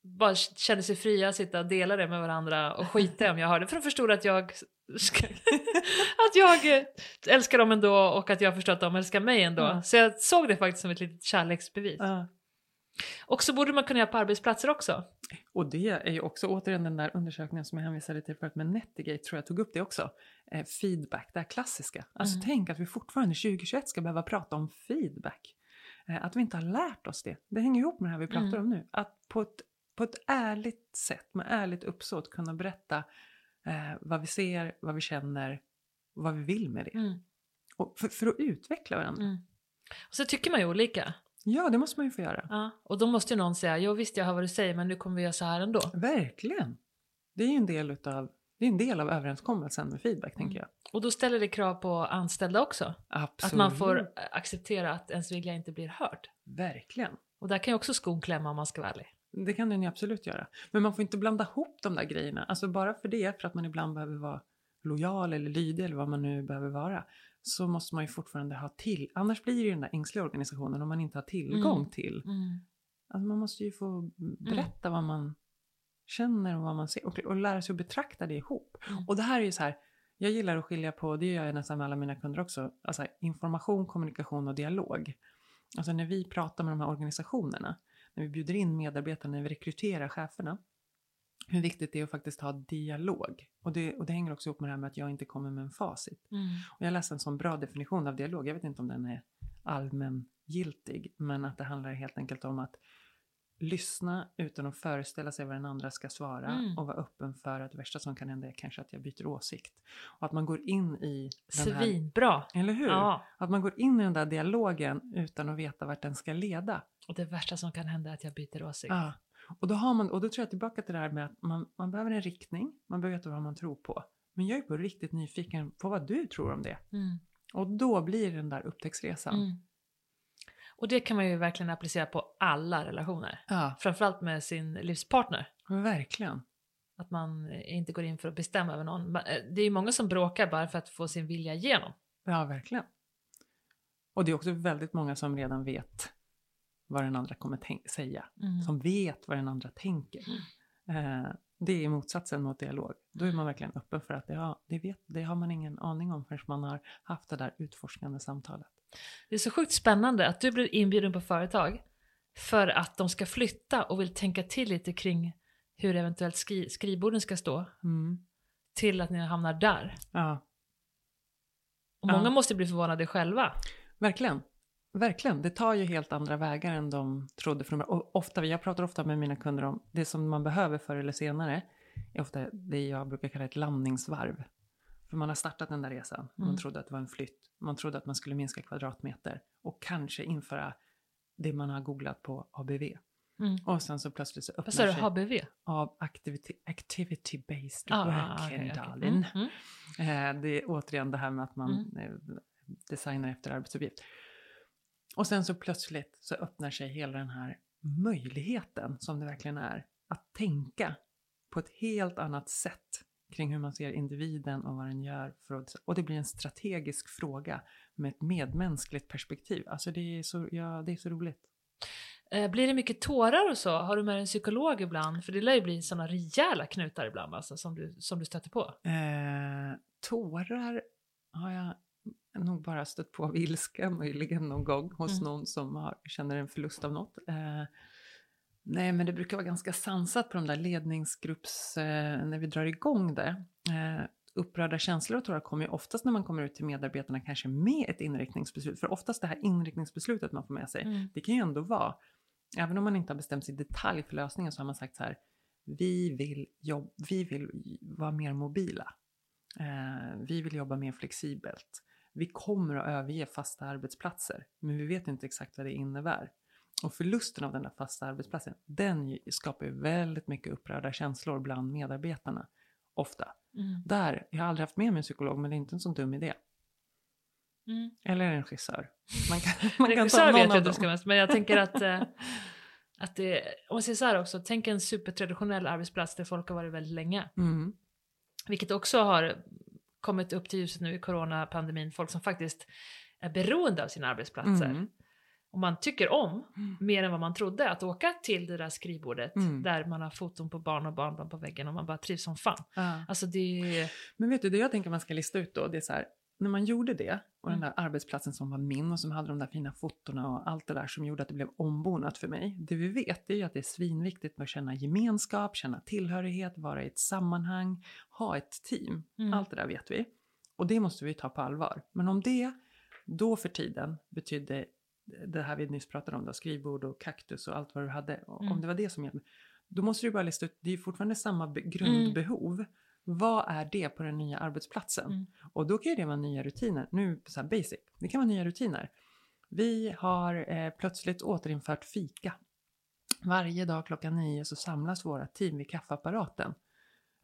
bara kände sig fria att sitta och dela det med varandra. Och skita om jag hörde. För de förstod att jag, att jag älskar dem ändå. Och att jag förstod att de älskar mig ändå. Mm. Så jag såg det faktiskt som ett litet kärleksbevis. Mm. Och så borde man kunna göra på arbetsplatser också. Och det är ju också återigen den där undersökningen som jag hänvisade till förut med Netigate, tror jag tog upp det också. Eh, feedback, det här klassiska. Alltså mm. tänk att vi fortfarande tjugohundratjugoett ska behöva prata om feedback. Eh, att vi inte har lärt oss det. Det hänger ihop med det här vi pratar mm. om nu. Att på ett, på ett ärligt sätt, med ärligt uppsåt kunna berätta eh, vad vi ser, vad vi känner, vad vi vill med det. Mm. Och för, för att utveckla varandra. Mm. Och så tycker man ju olika. Ja, det måste man ju få göra. Ja, och då måste ju någon säga, jo visst jag hör vad du säger, men nu kommer vi göra så här ändå. Verkligen. Det är ju en del utav, det är en del av överenskommelsen med feedback, tänker jag. Och då ställer det krav på anställda också. Absolut. Att man får acceptera att ens vilja inte blir hörd. Verkligen. Och där kan ju också skon klämma om man ska vara ärlig. Det kan den ju absolut göra. Men man får inte blanda ihop de där grejerna. Alltså bara för det, för att man ibland behöver vara lojal eller lydig eller vad man nu behöver vara. Så måste man ju fortfarande ha till. Annars blir det ju den där ängsliga organisationen om man inte har tillgång mm. till. Mm. Alltså man måste ju få berätta mm. vad man känner och vad man ser. Och, och lära sig att betrakta det ihop. Mm. Och det här är ju så här. Jag gillar att skilja på, det gör jag nästan med alla mina kunder också. Alltså information, kommunikation och dialog. Alltså när vi pratar med de här organisationerna. När vi bjuder in medarbetarna, när vi rekryterar cheferna. Hur viktigt det är att faktiskt ha dialog. Och det, och det hänger också ihop med det här med att jag inte kommer med en facit. Mm. Och jag läste en sån bra definition av dialog. Jag vet inte om den är allmängiltig. Men att det handlar helt enkelt om att lyssna utan att föreställa sig vad den andra ska svara. Mm. Och vara öppen för att det värsta som kan hända är kanske att jag byter åsikt. Och att man går in i den här... Svinbra! Eller hur? Ja. Att man går in i den där dialogen utan att veta vart den ska leda. Och det värsta som kan hända är att jag byter åsikt. Ja. Och då, har man, och då tror jag tillbaka till det här med att man, man behöver en riktning. Man behöver veta vad man tror på. Men jag är på riktigt nyfiken på vad du tror om det. Mm. Och då blir den där upptäcktsresan. Mm. Och det kan man ju verkligen applicera på alla relationer. Ja. Framförallt med sin livspartner. Verkligen. Att man inte går in för att bestämma över någon. Det är ju många som bråkar bara för att få sin vilja igenom. Ja, verkligen. Och det är också väldigt många som redan vet vad den andra kommer tänk- säga. Mm. Som vet vad den andra tänker. Mm. Eh, det är motsatsen mot dialog. Då är man verkligen öppen för att det, ja, det, vet, det har man ingen aning om förrän man har haft det där utforskande samtalet. Det är så sjukt spännande att du blir inbjuden på företag för att de ska flytta och vill tänka till lite kring hur eventuellt skri- skrivborden ska stå. Mm. Till att ni hamnar där. Ja. Och många ja. måste bli förvånade själva. Verkligen. Verkligen, det tar ju helt andra vägar än de trodde från början. Och ofta, jag pratar ofta med mina kunder om det som man behöver förr eller senare. Är ofta det jag brukar kalla ett landningsvarv. För man har startat den där resan. Man mm. trodde att det var en flytt. Man trodde att man skulle minska kvadratmeter. Och kanske införa det man har googlat på A B V. Mm. Och sen så plötsligt så öppnar sig. Vad sa du, A B V? Av activity, activity-based ah, working, okay, darling. Okay. Mm. Mm. Eh, det är återigen det här med att man mm. eh, designar efter arbetsuppgift. Och sen så plötsligt så öppnar sig hela den här möjligheten som det verkligen är. Att tänka på ett helt annat sätt kring hur man ser individen och vad den gör. För att, och det blir en strategisk fråga med ett medmänskligt perspektiv. Alltså det är så, ja, det är så roligt. Blir det mycket tårar och så? Har du med en psykolog ibland? För det lär ju bli sådana rejäla knutar ibland, alltså, som, du, som du stöter på. Eh, tårar har jag... nog bara stött på vilska möjligen någon gång hos mm. någon som har, känner en förlust av något. Eh, nej, men det brukar vara ganska sansat på de där ledningsgrupps, eh, när vi drar igång det. Eh, upprörda känslor och tårar kommer ju oftast när man kommer ut till medarbetarna kanske med ett inriktningsbeslut. För oftast det här inriktningsbeslutet man får med sig, mm. det kan ju ändå vara, även om man inte har bestämt sig i detalj för lösningen, så har man sagt så här, vi vill, jobb, vi vill vara mer mobila. Eh, vi vill jobba mer flexibelt. Vi kommer att överge fasta arbetsplatser. Men vi vet inte exakt vad det innebär. Och förlusten av den där fasta arbetsplatsen. Den skapar ju väldigt mycket upprörda känslor bland medarbetarna. Ofta. Mm. Där, jag har aldrig haft med mig en psykolog. Men det är inte en sån dum idé. Mm. Eller en regissör. Man kan, man kan ta någon vet av jag dem. Ska, men jag tänker att... att det, om man säger så här också. Tänk en supertraditionell arbetsplats. Där folk har varit väldigt länge. Mm. Vilket också har... kommit upp till ljuset nu i coronapandemin. Folk som faktiskt är beroende av sina arbetsplatser. Mm. Och man tycker om, mer än vad man trodde, att åka till det där skrivbordet. Mm. Där man har foton på barn och barnbarn på väggen. Och man bara trivs som fan. Uh. Alltså det... Men vet du, det jag tänker man ska lista ut då. Det är så här, när man gjorde det. Och mm. den där arbetsplatsen som var min. Och som hade de där fina fotorna och allt det där. Som gjorde att det blev ombonat för mig. Det vi vet är ju att det är svinviktigt att känna gemenskap. Känna tillhörighet. Vara i ett sammanhang. Ha ett team. Mm. Allt det där vet vi. Och det måste vi ta på allvar. Men om det då för tiden betydde det här vi nyss pratade om då. Skrivbord och kaktus och allt vad du hade. Och mm. om det var det som gällde. Då måste du bara lista ut. Det är ju fortfarande samma grundbehov. Mm. Vad är det på den nya arbetsplatsen? Mm. Och då kan ju det vara nya rutiner. Nu så här basic. Det kan vara nya rutiner. Vi har eh, plötsligt återinfört fika. Varje dag klockan nio så samlas våra team vid kaffeapparaten.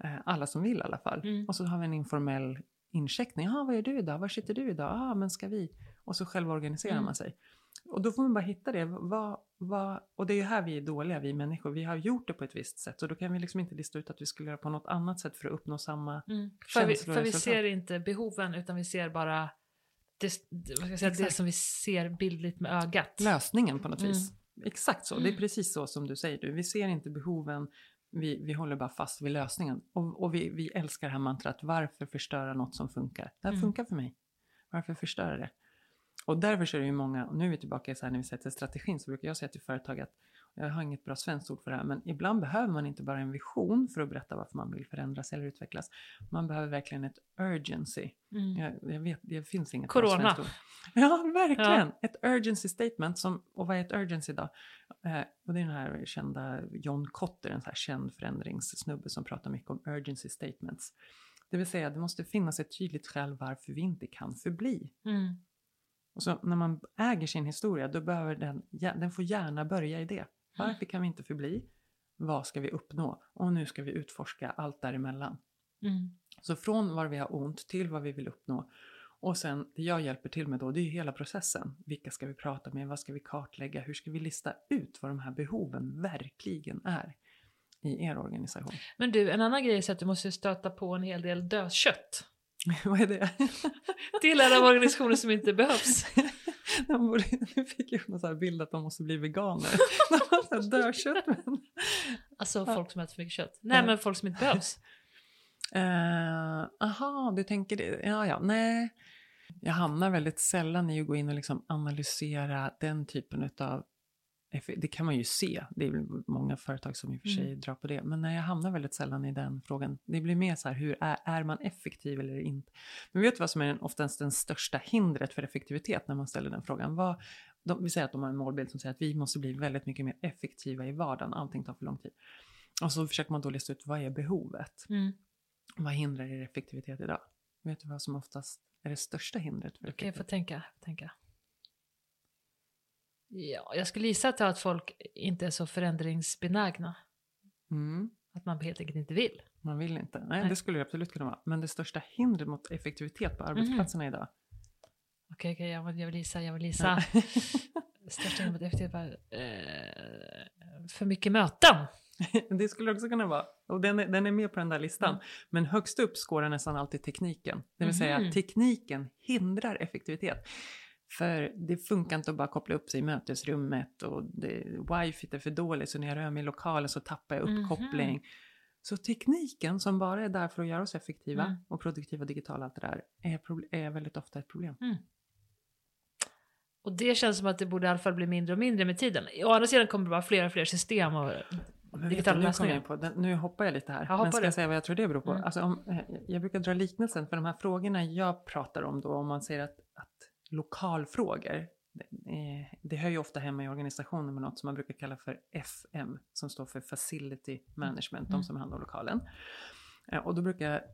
Eh, alla som vill i alla fall. Mm. Och så har vi en informell incheckning. Ja, vad gör du idag? Var sitter du idag? Ja, ah, men ska vi? Och så själv organiserar mm. man sig. Och då får man bara hitta det. Va, va, och det är ju här vi är dåliga, vi människor. Vi har gjort det på ett visst sätt. Så då kan vi liksom inte lista ut att vi skulle göra på något annat sätt för att uppnå samma mm. för känslor. Vi, för vi ser inte behoven, utan vi ser bara det, vad ska jag säga, det som vi ser bildligt med ögat. Lösningen på något mm. vis. Exakt så. Mm. Det är precis så som du säger. Du. Vi ser inte behoven. Vi, vi håller bara fast vid lösningen. Och, och vi, vi älskar det här mantrat. Varför förstöra något som funkar? Det här mm. funkar för mig. Varför förstöra det? Och därför är det ju många, och nu är vi tillbaka så här när vi sätter strategin, så brukar jag säga till företag att jag har inget bra svenskt ord för det här, men ibland behöver man inte bara en vision för att berätta varför man vill förändras eller utvecklas. Man behöver verkligen ett urgency. Mm. Jag, jag vet, det finns inget bra svenskt ord. Ja, verkligen. Ja. Ett urgency statement. Som, och vad är ett urgency då? Eh, och det är den här kända John Cotter, en så här känd förändringssnubbe som pratar mycket om urgency statements. Det vill säga, det måste finnas ett tydligt skäl varför vi inte kan förbli. Mm. Och så när man äger sin historia, då behöver den, den får gärna börja i det. Varför kan vi inte förbli? Vad ska vi uppnå? Och nu ska vi utforska allt däremellan. Mm. Så från var vi har ont till vad vi vill uppnå. Och sen det jag hjälper till med då, det är ju hela processen. Vilka ska vi prata med? Vad ska vi kartlägga? Hur ska vi lista ut vad de här behoven verkligen är i er organisation? Men du, en annan grej är så att du måste stöta på en hel del dödkött. Vad är det? Till alla organisationer som inte behövs. De borde, nu fick jag en sån här bild att de måste bli veganer. Dödkött. Men... Alltså folk som äter för mycket kött. Nej, men folk som inte behövs. Jaha, uh, du tänker det. Ja, ja, nej. Jag hamnar väldigt sällan i att gå in och liksom analysera den typen av... Det kan man ju se. Det är många företag som i och för sig mm. drar på det. Men när jag hamnar väldigt sällan i den frågan. Det blir mer så här, hur är, är man effektiv eller inte? Men vet du vad som är den, oftast den största hindret för effektivitet när man ställer den frågan? Vad, de, vi säger att de har en målbild som säger att vi måste bli väldigt mycket mer effektiva i vardagen. Allting tar för lång tid. Och så försöker man då lista ut, vad är behovet? Mm. Vad hindrar er effektivitet idag? Vet du vad som oftast är det största hindret för effektivitet? Okej, jag får tänka, jag får tänka. Ja, jag skulle gissa att folk inte är så förändringsbenägna. Mm. Att man helt enkelt inte vill. Man vill inte. Nej, Nej. Det skulle det absolut kunna vara. Men det största hindret mot effektivitet på arbetsplatserna mm. idag. Okej, okej, jag, jag vill gissa, jag vill gissa. Ja. Största hindret mot effektivitet var eh, för mycket möten. Det skulle också kunna vara. Och den är, den är med på den där listan. Mm. Men högst upp skårar nästan alltid tekniken. Det vill mm. säga, tekniken hindrar effektivitet. För det funkar inte att bara koppla upp sig i mötesrummet och det, wifi är för dåligt så när jag rör mig i lokalen så tappar jag uppkoppling. Mm-hmm. Så tekniken som bara är där för att göra oss effektiva mm. och produktiva digitala allt det där är, proble- är väldigt ofta ett problem. Mm. Och det känns som att det borde i alla fall bli mindre och mindre med tiden. Å andra sidan kommer det bara fler och fler system och digitala lösningar. På. Den, nu hoppar jag lite här. Jag men ska jag säga vad jag tror det beror på? Mm. Alltså om, jag brukar dra liknelsen för de här frågorna jag pratar om då om man säger att, att lokalfrågor, det, det hör ju ofta hemma i organisationen med något som man brukar kalla för F M, som står för Facility Management, mm. de som handlar om lokalen. Och, då brukar,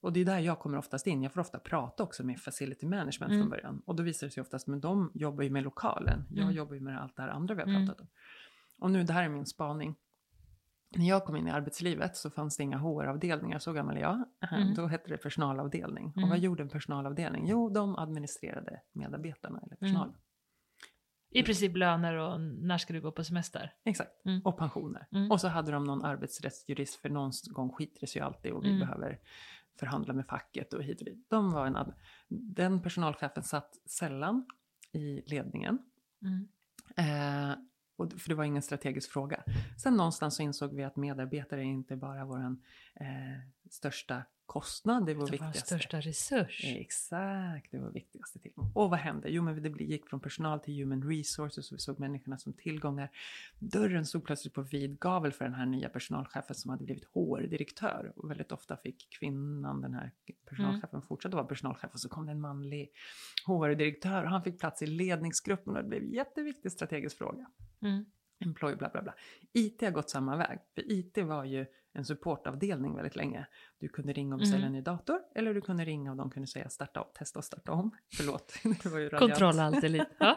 och det är där jag kommer oftast in, jag får ofta prata också med Facility Management mm. från början. Och då visar det sig oftast, men de jobbar ju med lokalen, jag mm. jobbar ju med allt det här andra vi har pratat om. Och nu, det här är min spaning. När jag kom in i arbetslivet så fanns det inga H R-avdelningar, så gammal jag. Mm. Då hette det personalavdelning. Mm. Och vad gjorde en personalavdelning? Jo, de administrerade medarbetarna eller personalen. Mm. I princip löner och när ska du gå på semester? Exakt, mm. och pensioner. Mm. Och så hade de någon arbetsrättsjurist, för någon gång skiter sig ju alltid och vi mm. behöver förhandla med facket och hit och dit. De var en ad- Den personalchefen satt sällan i ledningen. Mm. Eh, Och, för det var ingen strategisk fråga. Sen någonstans så insåg vi att medarbetare är inte bara vår eh, största kostnad. Det var vår största resurs. Exakt, det var viktigaste tillgång. Och vad hände? Jo, men det gick från personal till human resources och vi såg människorna som tillgångar. Dörren stod plötsligt på vid gavel för den här nya personalchefen som hade blivit H R-direktör. Och väldigt ofta fick kvinnan, den här personalchefen, mm. fortsatte vara personalchef. Och så kom det en manlig H R-direktör och han fick plats i ledningsgruppen och det blev en jätteviktig strategisk fråga. Mm. Employee, bla bla bla. I T har gått samma väg. För I T var ju en supportavdelning väldigt länge. Du kunde ringa och beställa mm. en ny dator. Eller du kunde ringa och de kunde säga starta om, testa och starta om. Förlåt. Det var ju kontroll alltid lite.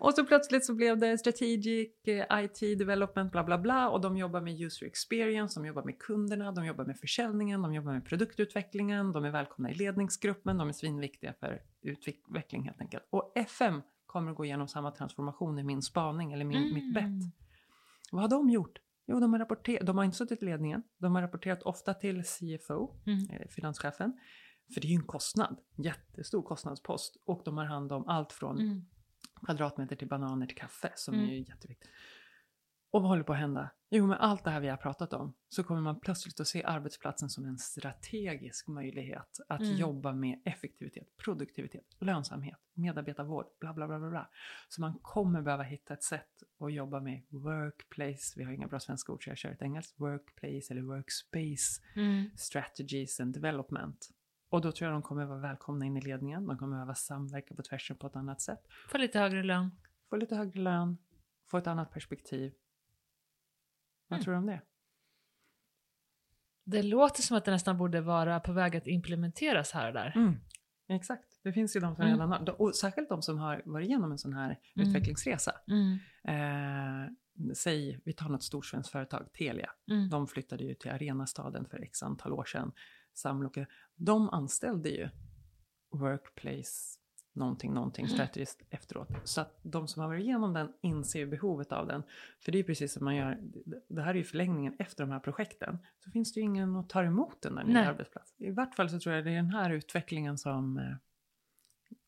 Och så plötsligt så blev det strategic, I T, development, bla bla bla. Och de jobbar med user experience, de jobbar med kunderna, de jobbar med försäljningen, de jobbar med produktutvecklingen. De är välkomna i ledningsgruppen, de är svinviktiga för utveckling helt enkelt. Och F M kommer att gå igenom samma transformation i min spaning eller min, mm. mitt bett. Vad har de gjort? Jo, de har, rapporter- de har inte suttit i ledningen. De har rapporterat ofta till C F O, mm. finanschefen. För det är ju en kostnad. Jättestor kostnadspost. Och de har hand om allt från mm. kvadratmeter till bananer till kaffe som mm. är ju jätteviktigt. Och vad håller på att hända? Jo, med allt det här vi har pratat om så kommer man plötsligt att se arbetsplatsen som en strategisk möjlighet att mm. jobba med effektivitet, produktivitet, lönsamhet, medarbetarvård, bla bla bla bla. Så man kommer behöva hitta ett sätt att jobba med workplace, vi har inga bra svenska ord så jag kör ett engelskt, workplace eller workspace, mm. strategies and development. Och då tror jag de kommer vara välkomna in i ledningen, de kommer behöva samverka på tvärsen på ett annat sätt. Få lite högre lön. Få lite högre lön, få ett annat perspektiv. Vad mm. tror du om det? Det låter som att det nästan borde vara på väg att implementeras här och där. Mm. Exakt, det finns ju de som mm. redan har, och särskilt de som har varit igenom en sån här mm. utvecklingsresa. Mm. Eh, säg, vi tar något storsvenskt företag, Telia. Mm. De flyttade ju till Arenastaden för x antal år sedan. Samloka. De anställde ju workplace, någonting, någonting strategiskt mm. efteråt. Så att de som har varit igenom den inser behovet av den. För det är ju precis som man gör, det här är ju förlängningen efter de här projekten. Så finns det ju ingen att ta emot den där nya arbetsplatsen. I vart fall så tror jag det är den här utvecklingen som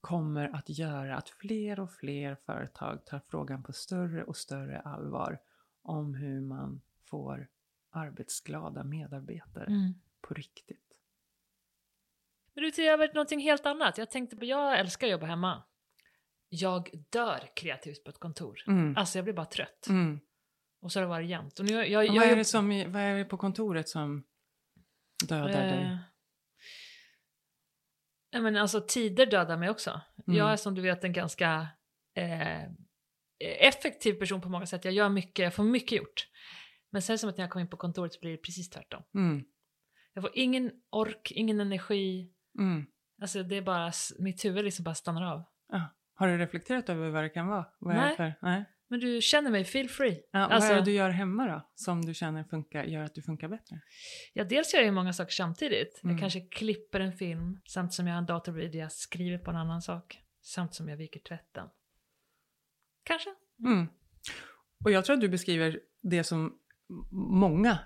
kommer att göra att fler och fler företag tar frågan på större och större allvar om hur man får arbetsglada medarbetare mm. på riktigt. Men du, till jag vet någonting helt annat. Jag tänkte på, jag älskar att jobba hemma. Jag dör kreativt på ett kontor. Mm. Alltså jag blir bara trött. Mm. Och så har det varit jämnt. Och nu, jag, jag, och vad, är det som, vad är det på kontoret som dödar eh, dig? Nej men alltså tider dödar mig också. Mm. Jag är som du vet en ganska eh, effektiv person på många sätt. Jag gör mycket, jag får mycket gjort. Men sen som att när jag kommer in på kontoret så blir det precis tvärtom. Mm. Jag får ingen ork, ingen energi. Mm. Alltså det är bara, mitt huvud liksom bara stannar av. Ja. Har du reflekterat över vad det kan vara? Vad Nej. Är det för? Nej, men du känner mig feel free. Ja, alltså, vad är det du gör hemma då? Som du känner funkar, gör att du funkar bättre? Ja, dels gör jag ju många saker samtidigt. Mm. Jag kanske klipper en film. Samt som jag har en datorvid, jag skriver på en annan sak. Samt som jag viker tvätten. Kanske. Mm. Och jag tror att du beskriver det som många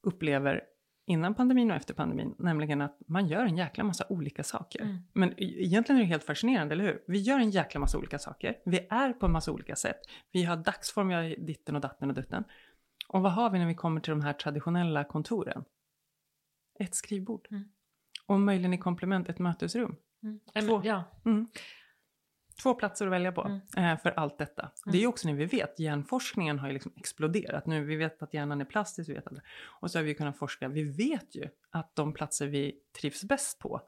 upplever innan pandemin och efter pandemin, nämligen att man gör en jäkla massa olika saker. Mm. Men egentligen är det helt fascinerande, eller hur? Vi gör en jäkla massa olika saker. Vi är på en massa olika sätt. Vi har dagsform, vi har ditten och datten och dutten. Och vad har vi när vi kommer till de här traditionella kontoren? Ett skrivbord. Mm. Och möjligen i komplement ett mötesrum. Mm. Två, ja. mm. Två platser att välja på mm. för allt detta. Mm. Det är ju också när vi vet, hjärnforskningen har ju liksom exploderat. Nu vi vet att hjärnan är plastisk, vi vet att, och så har vi ju kunnat forska. Vi vet ju att de platser vi trivs bäst på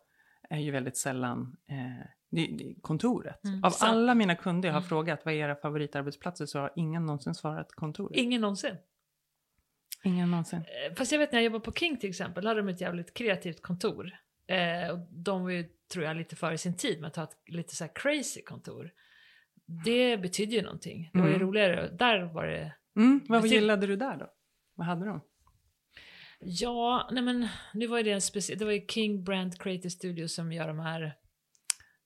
är ju väldigt sällan eh, det, det, kontoret. Mm. Av så. Alla mina kunder jag har mm. frågat vad är era favoritarbetsplatser så har ingen någonsin svarat kontoret. Ingen någonsin? Ingen någonsin. Fast jag vet när jag jobbade på King till exempel hade de ett jävligt kreativt kontor. Eh, och de var ju, tror jag, lite före sin tid med att ha ett lite så här crazy kontor. Det betyder ju någonting. Det var ju mm. roligare. Där var det... Mm. Vad betyd... gillade du där då? Vad hade de? Ja, nej men nu var ju det en speciell... Det var ju King Brand Creative Studio som gör de här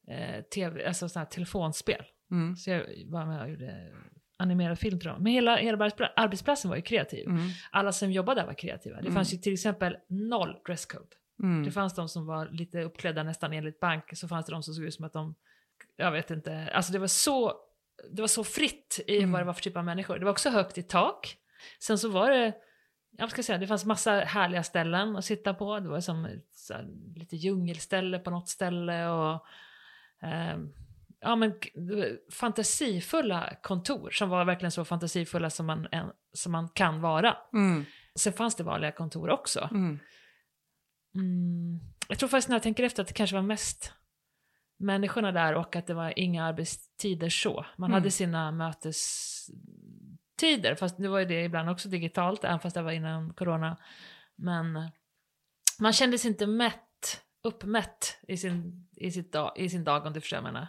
eh, tv, alltså sådana här telefonspel. Mm. Så jag var med och gjorde animerad film till dem. Men hela, hela arbetsplatsen var ju kreativ. Mm. Alla som jobbade där var kreativa. Det mm. fanns ju till exempel noll dresscode. Mm. Det fanns de som var lite uppklädda nästan enligt bank, så fanns det de som såg ut som att de, jag vet inte, alltså det var så det var så fritt i mm. vad det var för typ av människor. Det var också högt i tak. Sen så var det, jag ska säga, det fanns massa härliga ställen att sitta på. Det var som så här, lite djungelställe på något ställe och eh, ja men fantasifulla kontor som var verkligen så fantasifulla som man som man kan vara. Mm. Sen fanns det vanliga kontor också. Mm. Mm. Jag tror faktiskt när jag tänker efter att det kanske var mest människorna där och att det var inga arbetstider så. Man mm. hade sina mötestider, fast nu var ju det ibland också digitalt, även fast det var innan corona. Men man kändes inte mätt, uppmätt i sin, i sitt dag, i sin dag om du förstår mig.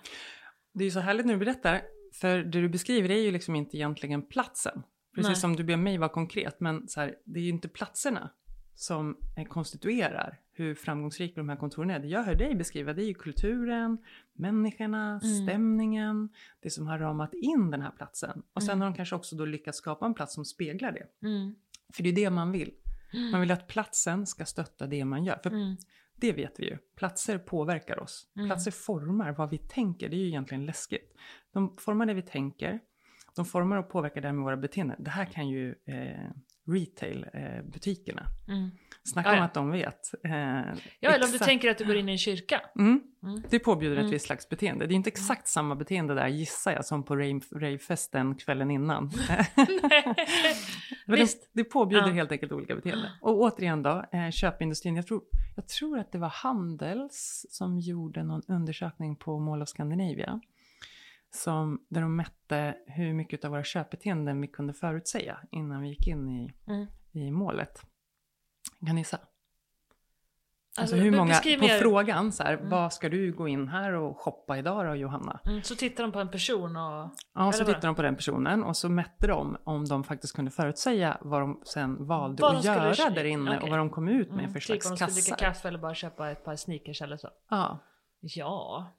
Det är ju så härligt när du berättar, för det du beskriver är ju liksom inte egentligen platsen. Precis Nej. Som du ber mig vara konkret, men så här, det är ju inte platserna som konstituerar hur framgångsrika de här kontoren är. Det jag hör dig beskriva, det är ju kulturen, människorna, mm. stämningen, det som har ramat in den här platsen. Och sen mm. har de kanske också då lyckats skapa en plats som speglar det. Mm. För det är det man vill. Mm. Man vill att platsen ska stötta det man gör. För mm. det vet vi ju. Platser påverkar oss. Mm. Platser formar vad vi tänker. Det är ju egentligen läskigt. De formar det vi tänker. De formar och påverkar därmed våra beteenden. Det här kan ju... Eh, retailbutikerna. Mm. Snacka om ja, ja. att de vet. Eh, ja, eller exakt... om du tänker att du går in i en kyrka. Mm. Mm. Det påbjuder mm. ett visst slags beteende. Det är inte exakt samma beteende där, gissar jag, som på ravefesten kvällen innan. Men visst. Det, det påbjuder ja. helt enkelt olika beteenden. Och återigen då, eh, köpindustrin. Jag tror, jag tror att det var Handels som gjorde någon undersökning på Mall of Scandinavia. Som, där de mätte hur mycket av våra köpbeteenden vi kunde förutsäga innan vi gick in i, mm. i målet. Kan ni säga? Alltså, alltså hur många på er. Frågan så här, mm. vad ska du gå in här och shoppa idag då, Johanna? Mm, så tittar de på en person och... Ja, så tittar de på den personen och så mätte de om de faktiskt kunde förutsäga vad de sen valde vad att göra du... där inne okay. och vad de kom ut med mm, för slags kassar. Typ om de skulle dricka kaffe eller bara köpa ett par sneakers eller så. Ja. Ja,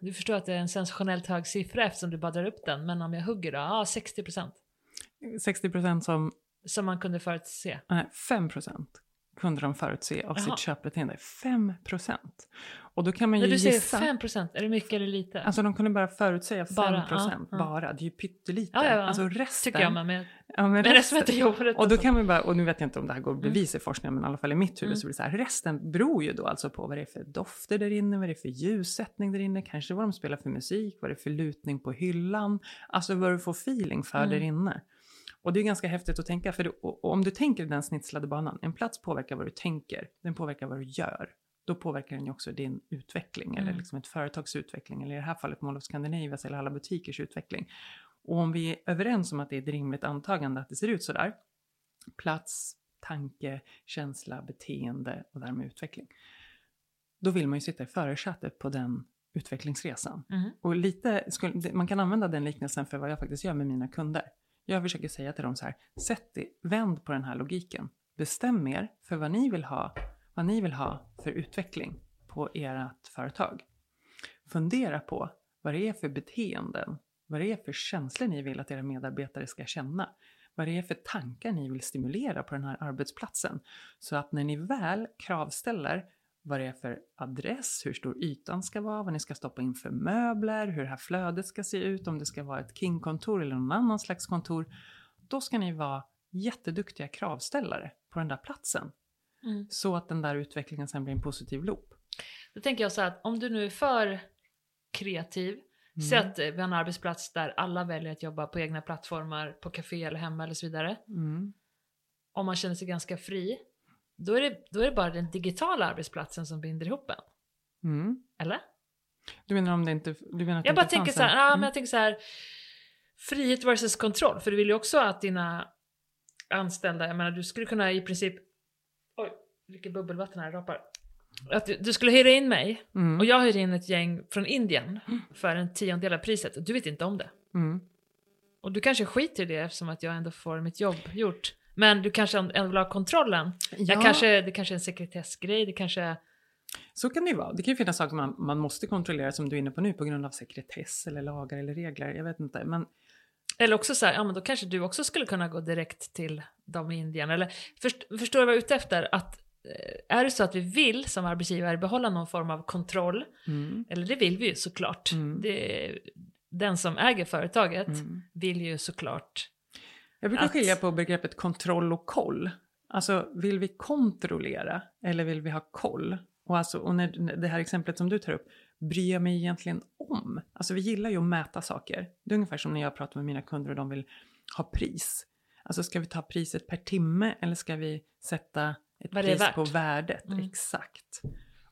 du förstår att det är en sensationellt hög siffra eftersom du bara drar upp den. Men om jag hugger då, ja, sextio procent. sextio procent som... Som man kunde förutse. Nej, fem procent kunde de förutse av Aha. sitt köpbeteende. fem procent. Och då kan man ju gissa... När du säger fem procent, är det mycket eller lite? Alltså de kunde bara förutsäga fem procent bara. Ja, ja. bara. Det är ju pyttelite. Ja, ja, ja. Alltså resten... Tycker jag man med. Ja, men resten inte jobbet. Och då kan man bara, och nu vet jag inte om det här går att bevisa i forskningen, men i alla fall i mitt huvud mm. så blir det så här, resten beror ju då alltså på vad det är för dofter där inne, vad det är för ljussättning där inne, kanske vad de spelar för musik, vad det är för lutning på hyllan, alltså vad du får feeling för mm. där inne. Och det är ganska häftigt att tänka, för du, och, och om du tänker den snitslade banan, en plats påverkar vad du tänker, den påverkar vad du gör, då påverkar den ju också din utveckling, mm. eller liksom ett företags utveckling, eller i det här fallet Mall of Scandinavia eller alla butikers utveckling. Och om vi är överens om att det är ett rimligt antagande att det ser ut så där, plats, tanke, känsla, beteende och därmed utveckling, då vill man ju sitta i förarsätet på den utvecklingsresan. Mm. Och lite, man kan använda den liknelsen för vad jag faktiskt gör med mina kunder. Jag försöker säga till dem så här, sätt er, vänd på den här logiken. Bestäm er för vad ni vill ha, vad ni vill ha för utveckling på ert företag. Fundera på vad det är för beteenden, vad det är för känslor ni vill att era medarbetare ska känna. Vad det är för tankar ni vill stimulera på den här arbetsplatsen. Så att när ni väl kravställer vad det är för adress, hur stor ytan ska vara, vad ni ska stoppa in för möbler, hur det här flödet ska se ut, om det ska vara ett King-kontor eller någon annan slags kontor. Då ska ni vara jätteduktiga kravställare på den där platsen. Mm. Så att den där utvecklingen sen blir en positiv loop. Då tänker jag så här, att om du nu är för kreativ, Mm. så att vi har en arbetsplats där alla väljer att jobba på egna plattformar, på café eller hemma eller så vidare. Mm. Om man känner sig ganska fri, då är det, då är det bara den digitala arbetsplatsen som binder ihop en. Mm. Eller? Du menar om det inte... Du menar att jag det bara inte tänker så här, ja, mm. men jag tänker så här, frihet versus kontroll. För du vill ju också att dina anställda, jag menar du skulle kunna i princip... Oj, vilket bubbelvatten här rapar. Att du, du skulle hyra in mig mm. och jag hyr in ett gäng från Indien för en tiondel av priset och du vet inte om det. Mm. Och du kanske skiter i det eftersom att jag ändå får mitt jobb gjort. Men du kanske ändå vill ha kontrollen. Ja. Jag kanske, det kanske är en sekretessgrej, det kanske... Så kan det ju vara. Det kan ju finnas saker man, man måste kontrollera som du är inne på nu på grund av sekretess eller lagar eller regler. Jag vet inte, men... Eller också så här, ja men då kanske du också skulle kunna gå direkt till dem i Indien. Eller, först, förstår du vad jag är ute efter? Att är det så att vi vill som arbetsgivare behålla någon form av kontroll, mm. eller det vill vi ju såklart, mm. det, den som äger företaget mm. vill ju såklart. Jag brukar att... skilja på begreppet kontroll och koll. Alltså vill vi kontrollera eller vill vi ha koll? Och, alltså, och när, det här exemplet som du tar upp, bryr jag mig egentligen om? Alltså vi gillar ju att mäta saker. Det är ungefär som när jag pratar med mina kunder och de vill ha pris. Alltså ska vi ta priset per timme eller ska vi sätta... Ett vad pris på värdet, mm. exakt.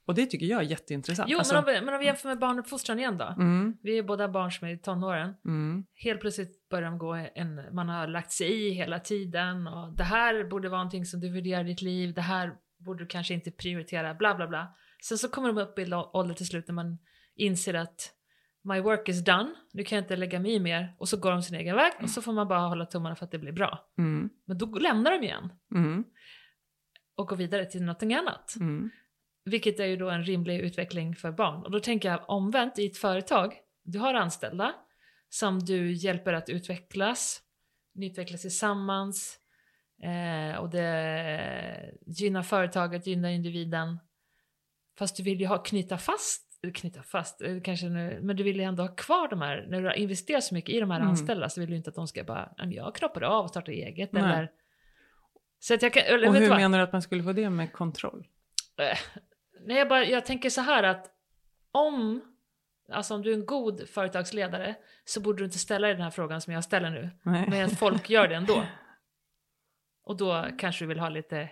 Och det tycker jag är jätteintressant. Jo, alltså... men, om vi, men om vi jämför med barnuppfostran igen då. Mm. Vi är båda barn som är i tonåren. Mm. Helt plötsligt börjar de gå en... Man har lagt sig i hela tiden. Och det här borde vara någonting som du vill göra i ditt liv. Det här borde du kanske inte prioritera. Bla, bla, bla. Sen så kommer de upp i ålder till slut när man inser att my work is done. Nu kan jag inte lägga mig mer. Och så går de sin egen väg. Och så får man bara hålla tummarna för att det blir bra. Mm. Men då lämnar de igen. Mm. Och gå vidare till något annat. Mm. Vilket är ju då en rimlig utveckling för barn. Och då tänker jag omvänt i ett företag. Du har anställda som du hjälper att utvecklas. Ni utvecklas tillsammans. Eh, och det gynnar företaget, gynnar individen. Fast du vill ju ha knyta fast. Knyta fast kanske nu. Men du vill ju ändå ha kvar de här. När du har investerat så mycket i de här mm. anställda så vill du inte att de ska bara. Jag knoppar av och startar eget. Nej. Eller... Så att jag kan, eller, och hur menar du att man skulle få det med kontroll? Eh, nej, jag, bara, jag tänker så här att om, alltså om du är en god företagsledare så borde du inte ställa dig den här frågan som jag ställer nu. Nej. Men att folk gör det ändå. Och då kanske du vill ha lite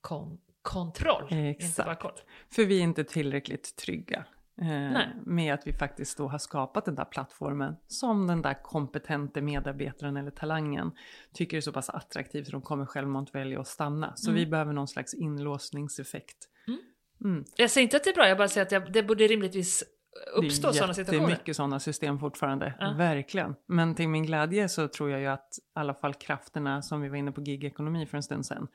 kon- kontroll. Exakt. Inte bara koll. För vi är inte tillräckligt trygga. Eh, med att vi faktiskt då har skapat den där plattformen som den där kompetente medarbetaren eller talangen tycker är så pass attraktiv så de kommer självmant välja att stanna. Så mm. vi behöver någon slags inlåsningseffekt. Mm. Mm. Jag säger inte att det är bra, jag bara säger att jag, det borde rimligtvis uppstå sådana situationer. Det är mycket sådana system fortfarande, ja. Verkligen. Men till min glädje så tror jag ju att i alla fall krafterna som vi var inne på gigekonomi för en stund sedan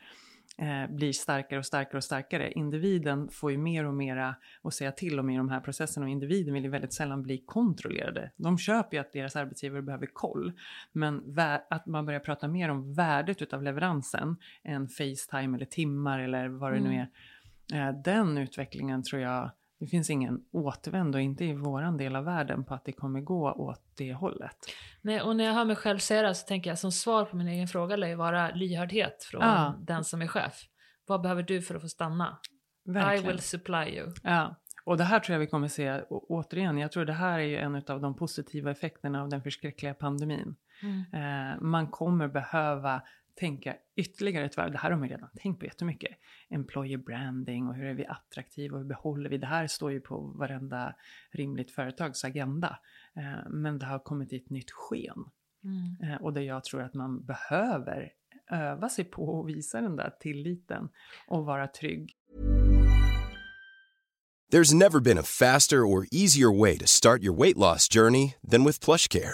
Eh, blir starkare och starkare och starkare. Individen får ju mer och mera att säga till om i de här processerna, och individen vill ju väldigt sällan bli kontrollerade. De köper ju att deras arbetsgivare behöver koll, men vä- att man börjar prata mer om värdet utav leveransen än FaceTime eller timmar eller vad det mm. nu är. Eh, den utvecklingen tror jag, det finns ingen återvändo, och inte i våran del av världen, på att det kommer gå åt det hållet. Nej, och när jag hör mig själv säga det så tänker jag, som svar på min egen fråga lär ju vara lyhördhet från ja. den som är chef. Vad behöver du för att få stanna? Verkligen. I will supply you. Ja, och det här tror jag vi kommer se återigen. Jag tror det här är ju en av de positiva effekterna av den förskräckliga pandemin. Mm. Eh, man kommer behöva tänka ytterligare ett varv. Det här har man redan tänkt på jättemycket. Employer branding och hur är vi attraktiva och hur behåller vi. Det här står ju på varenda rimligt företags agenda. Men det har kommit i ett nytt sken. Mm. Och det jag tror att man behöver öva sig på och visa den där tilliten och vara trygg. There's never been a faster or easier way to start your weight loss journey than with PlushCare.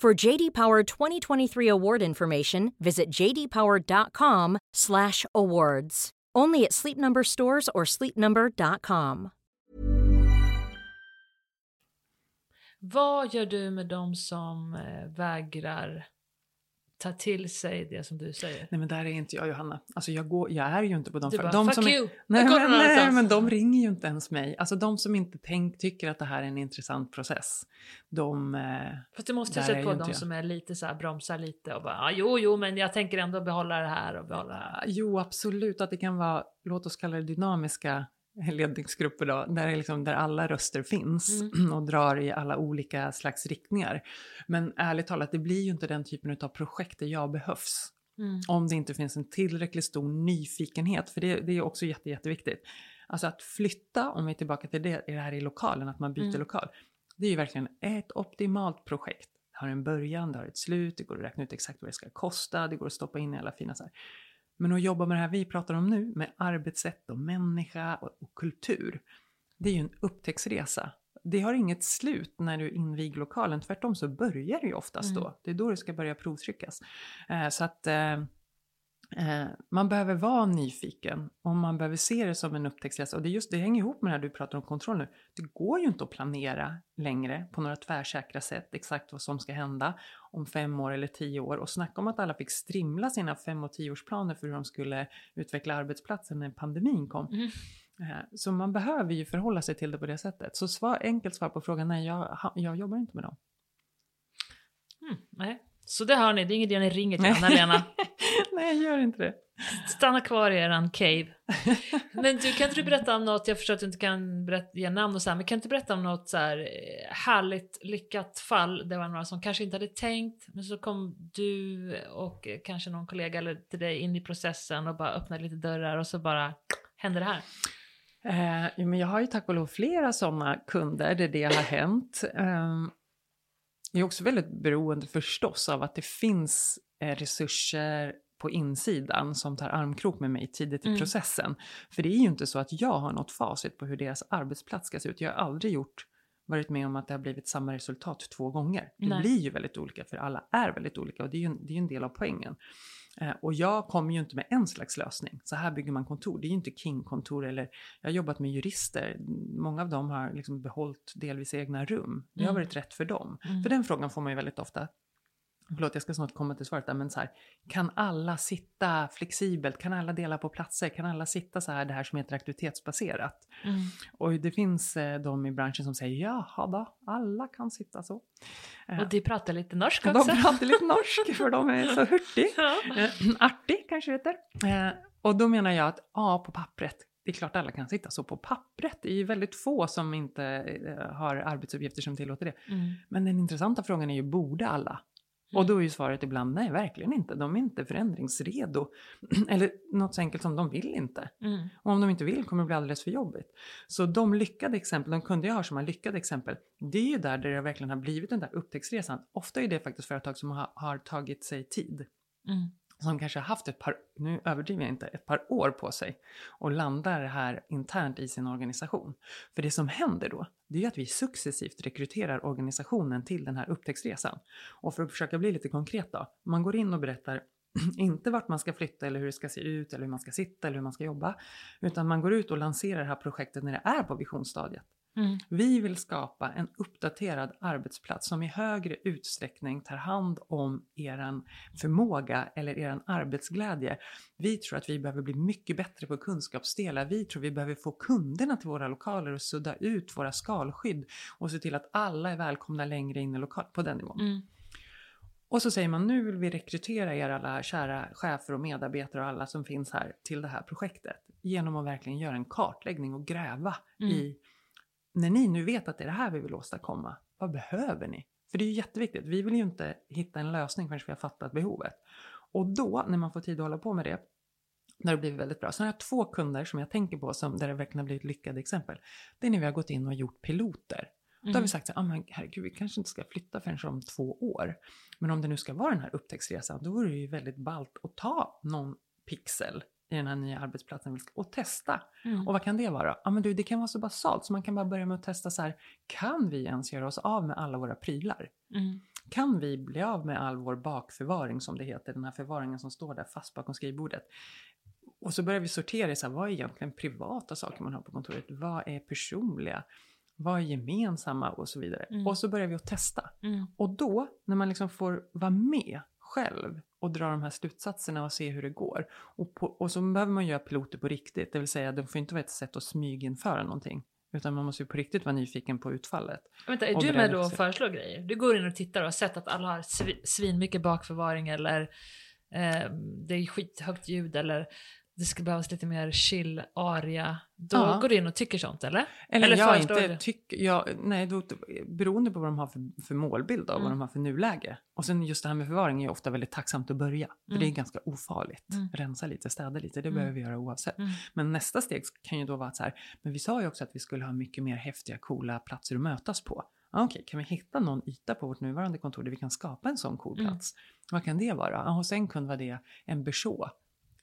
For J D Power twenty twenty-three award information, visit jdpower.com slash awards. Only at Sleep Number stores or sleep number dot com. Vad gör du med de som vägrar ta till sig det som du säger? Nej, men där är inte jag, Johanna. Alltså jag, går, jag är ju inte på de... Du bara, de fuck som you! Är, nej, men, nej, men de ringer ju inte ens mig. Alltså de som inte tänk, tycker att det här är en intressant process. De... För du måste ju se på de jag. Som är lite så här, bromsar lite och bara, ah, jo, jo, men jag tänker ändå behålla det här och behålla det här. Jo, absolut att det kan vara, låt oss kalla det dynamiska ledningsgrupper då, där, liksom, där alla röster finns mm. och drar i alla olika slags riktningar. Men ärligt talat, det blir ju inte den typen av projekt där jag behövs. Mm. Om det inte finns en tillräckligt stor nyfikenhet, för det, det är också jätte, jätteviktigt. Alltså att flytta, om vi är tillbaka till det, är det här i lokalen, att man byter mm. lokal. Det är ju verkligen ett optimalt projekt. Det har en början, det har ett slut, det går att räkna ut exakt vad det ska kosta, det går att stoppa in i alla fina så här. Men att jobba med det här vi pratar om nu, med arbetssätt och människa och, och kultur, det är ju en upptäcktsresa. Det har inget slut när du inviger lokalen, tvärtom så börjar det ju oftast då. Mm. Det är då det ska börja provtryckas. Eh, så att eh, eh, man behöver vara nyfiken och man behöver se det som en upptäcktsresa. Och det, just, det hänger ihop med det här du pratar om kontroll nu. Det går ju inte att planera längre på några tvärsäkra sätt exakt vad som ska hända om fem år eller tio år. Och snacka om att alla fick strimla sina fem- och tioårsplaner för hur de skulle utveckla arbetsplatsen när pandemin kom. Mm. Så man behöver ju förhålla sig till det på det sättet. Så svar, enkelt svar på frågan, nej jag, jag jobbar inte med dem. Mm, nej. Så det hör ni, det är ingen idé ni ringer till Anna-Lena. Nej, gör inte det. Stanna kvar i eran cave. Men du, kan inte du berätta om något, jag förstår att du inte kan berätta, ge namn och så här, men kan inte du berätta om något så här härligt lyckat fall, det var några som kanske inte hade tänkt, men så kom du och kanske någon kollega eller till dig in i processen och bara öppnade lite dörrar och så bara hände det här. Eh, men jag har ju tack och lov flera sådana kunder där det har hänt. Eh, jag är också väldigt beroende förstås av att det finns eh, resurser på insidan som tar armkrok med mig tidigt i mm. processen. För det är ju inte så att jag har något facit på hur deras arbetsplats ska se ut. Jag har aldrig gjort, varit med om att det har blivit samma resultat två gånger. Det Nej. Blir ju väldigt olika, för alla är väldigt olika, och det är ju, det är ju en del av poängen. Eh, och jag kommer ju inte med en slags lösning. Så här bygger man kontor. Det är ju inte King-kontor, eller jag har jobbat med jurister. Många av dem har liksom behållit delvis egna rum. Det har mm. varit rätt för dem. Mm. För den frågan får man ju väldigt ofta. Förlåt, jag ska snart komma till svaret där, men så här, kan alla sitta flexibelt? Kan alla dela på platser? Kan alla sitta så här, det här som heter aktivitetsbaserat? Mm. Och det finns eh, de i branschen som säger, jaha då, alla kan sitta så. Eh, och de pratar lite norsk också. De pratar lite norsk, för de är så hurtig. Eh, artig kanske heter. Eh, och då menar jag att, ja, på pappret. Det är klart alla kan sitta så på pappret. Det är ju väldigt få som inte eh, har arbetsuppgifter som tillåter det. Mm. Men den intressanta frågan är ju, borde alla? Och då är ju svaret ibland, nej, verkligen inte. De är inte förändringsredo. Eller något så enkelt som, de vill inte. Mm. Och om de inte vill kommer det bli alldeles för jobbigt. Så de lyckade exempel, de kunde jag ha som har lyckade exempel. Det är ju där det verkligen har blivit den där upptäcktsresan. Ofta är det faktiskt företag som har, har tagit sig tid. Mm. Som kanske har haft ett par, nu överdriver jag inte, ett par år på sig. Och landar här internt i sin organisation. För det som händer då, det är att vi successivt rekryterar organisationen till den här upptäcktsresan. Och för att försöka bli lite konkret då. Man går in och berättar inte vart man ska flytta eller hur det ska se ut. Eller hur man ska sitta eller hur man ska jobba. Utan man går ut och lanserar det här projektet när det är på visionsstadiet. Mm. Vi vill skapa en uppdaterad arbetsplats som i högre utsträckning tar hand om eran förmåga eller eran arbetsglädje. Vi tror att vi behöver bli mycket bättre på kunskapsdelar. Vi tror vi behöver få kunderna till våra lokaler och sudda ut våra skalskydd och se till att alla är välkomna längre in i lokal på den nivån. Mm. Och så säger man, nu vill vi rekrytera er alla kära chefer och medarbetare och alla som finns här till det här projektet genom att verkligen göra en kartläggning och gräva mm. i, när ni nu vet att det är det här vi vill åstadkomma, vad behöver ni? För det är ju jätteviktigt. Vi vill ju inte hitta en lösning förrän vi har fattat behovet. Och då, när man får tid att hålla på med det, när det blir väldigt bra. Så har jag två kunder som jag tänker på som där det verkligen har blivit lyckade exempel. Det är när vi har gått in och gjort piloter. Mm. Då har vi sagt så här, ah, men herregud, vi kanske inte ska flytta förrän om två år. Men om det nu ska vara den här upptäcktsresan, då vore det ju väldigt ballt att ta någon pixel i den här nya arbetsplatsen och testa. Mm. Och vad kan det vara? Ja, men du, det kan vara så basalt. Så man kan bara börja med att testa så här. Kan vi ens göra oss av med alla våra prylar? Mm. Kan vi bli av med all vår bakförvaring, som det heter? Den här förvaringen som står där fast bakom skrivbordet. Och så börjar vi sortera i så här, vad är egentligen privata saker man har på kontoret? Vad är personliga? Vad är gemensamma? Och så vidare. Mm. Och så börjar vi att testa. Mm. Och då, när man liksom får vara med själv och dra de här slutsatserna och se hur det går. Och, på, och så behöver man göra piloter på riktigt. Det vill säga, det får inte vara ett sätt att smyginföra någonting. Utan man måste ju på riktigt vara nyfiken på utfallet. Vänta, är du med då och föreslår grejer? Du går in och tittar och har sett att alla har svin, svin mycket bakförvaring. Eller eh, det är skithögt ljud. Eller det ska behövas lite mer chill aria. Då ja. Går du in och tycker sånt, eller? Eller, eller jag inte tycker... Ja, nej, då, beroende på vad de har för, för målbild och mm. vad de har för nuläge. Och sen just det här med förvaring är ofta väldigt tacksamt att börja. För mm. det är ganska ofarligt. Mm. Rensa lite, städa lite, det mm. behöver vi göra oavsett. Mm. Men nästa steg kan ju då vara så här... Men vi sa ju också att vi skulle ha mycket mer häftiga, coola platser att mötas på. Ah, okej, okay. Kan vi hitta någon yta på vårt nuvarande kontor där vi kan skapa en sån cool plats? Mm. Vad kan det vara? Ah, och sen kunde vara det en berså.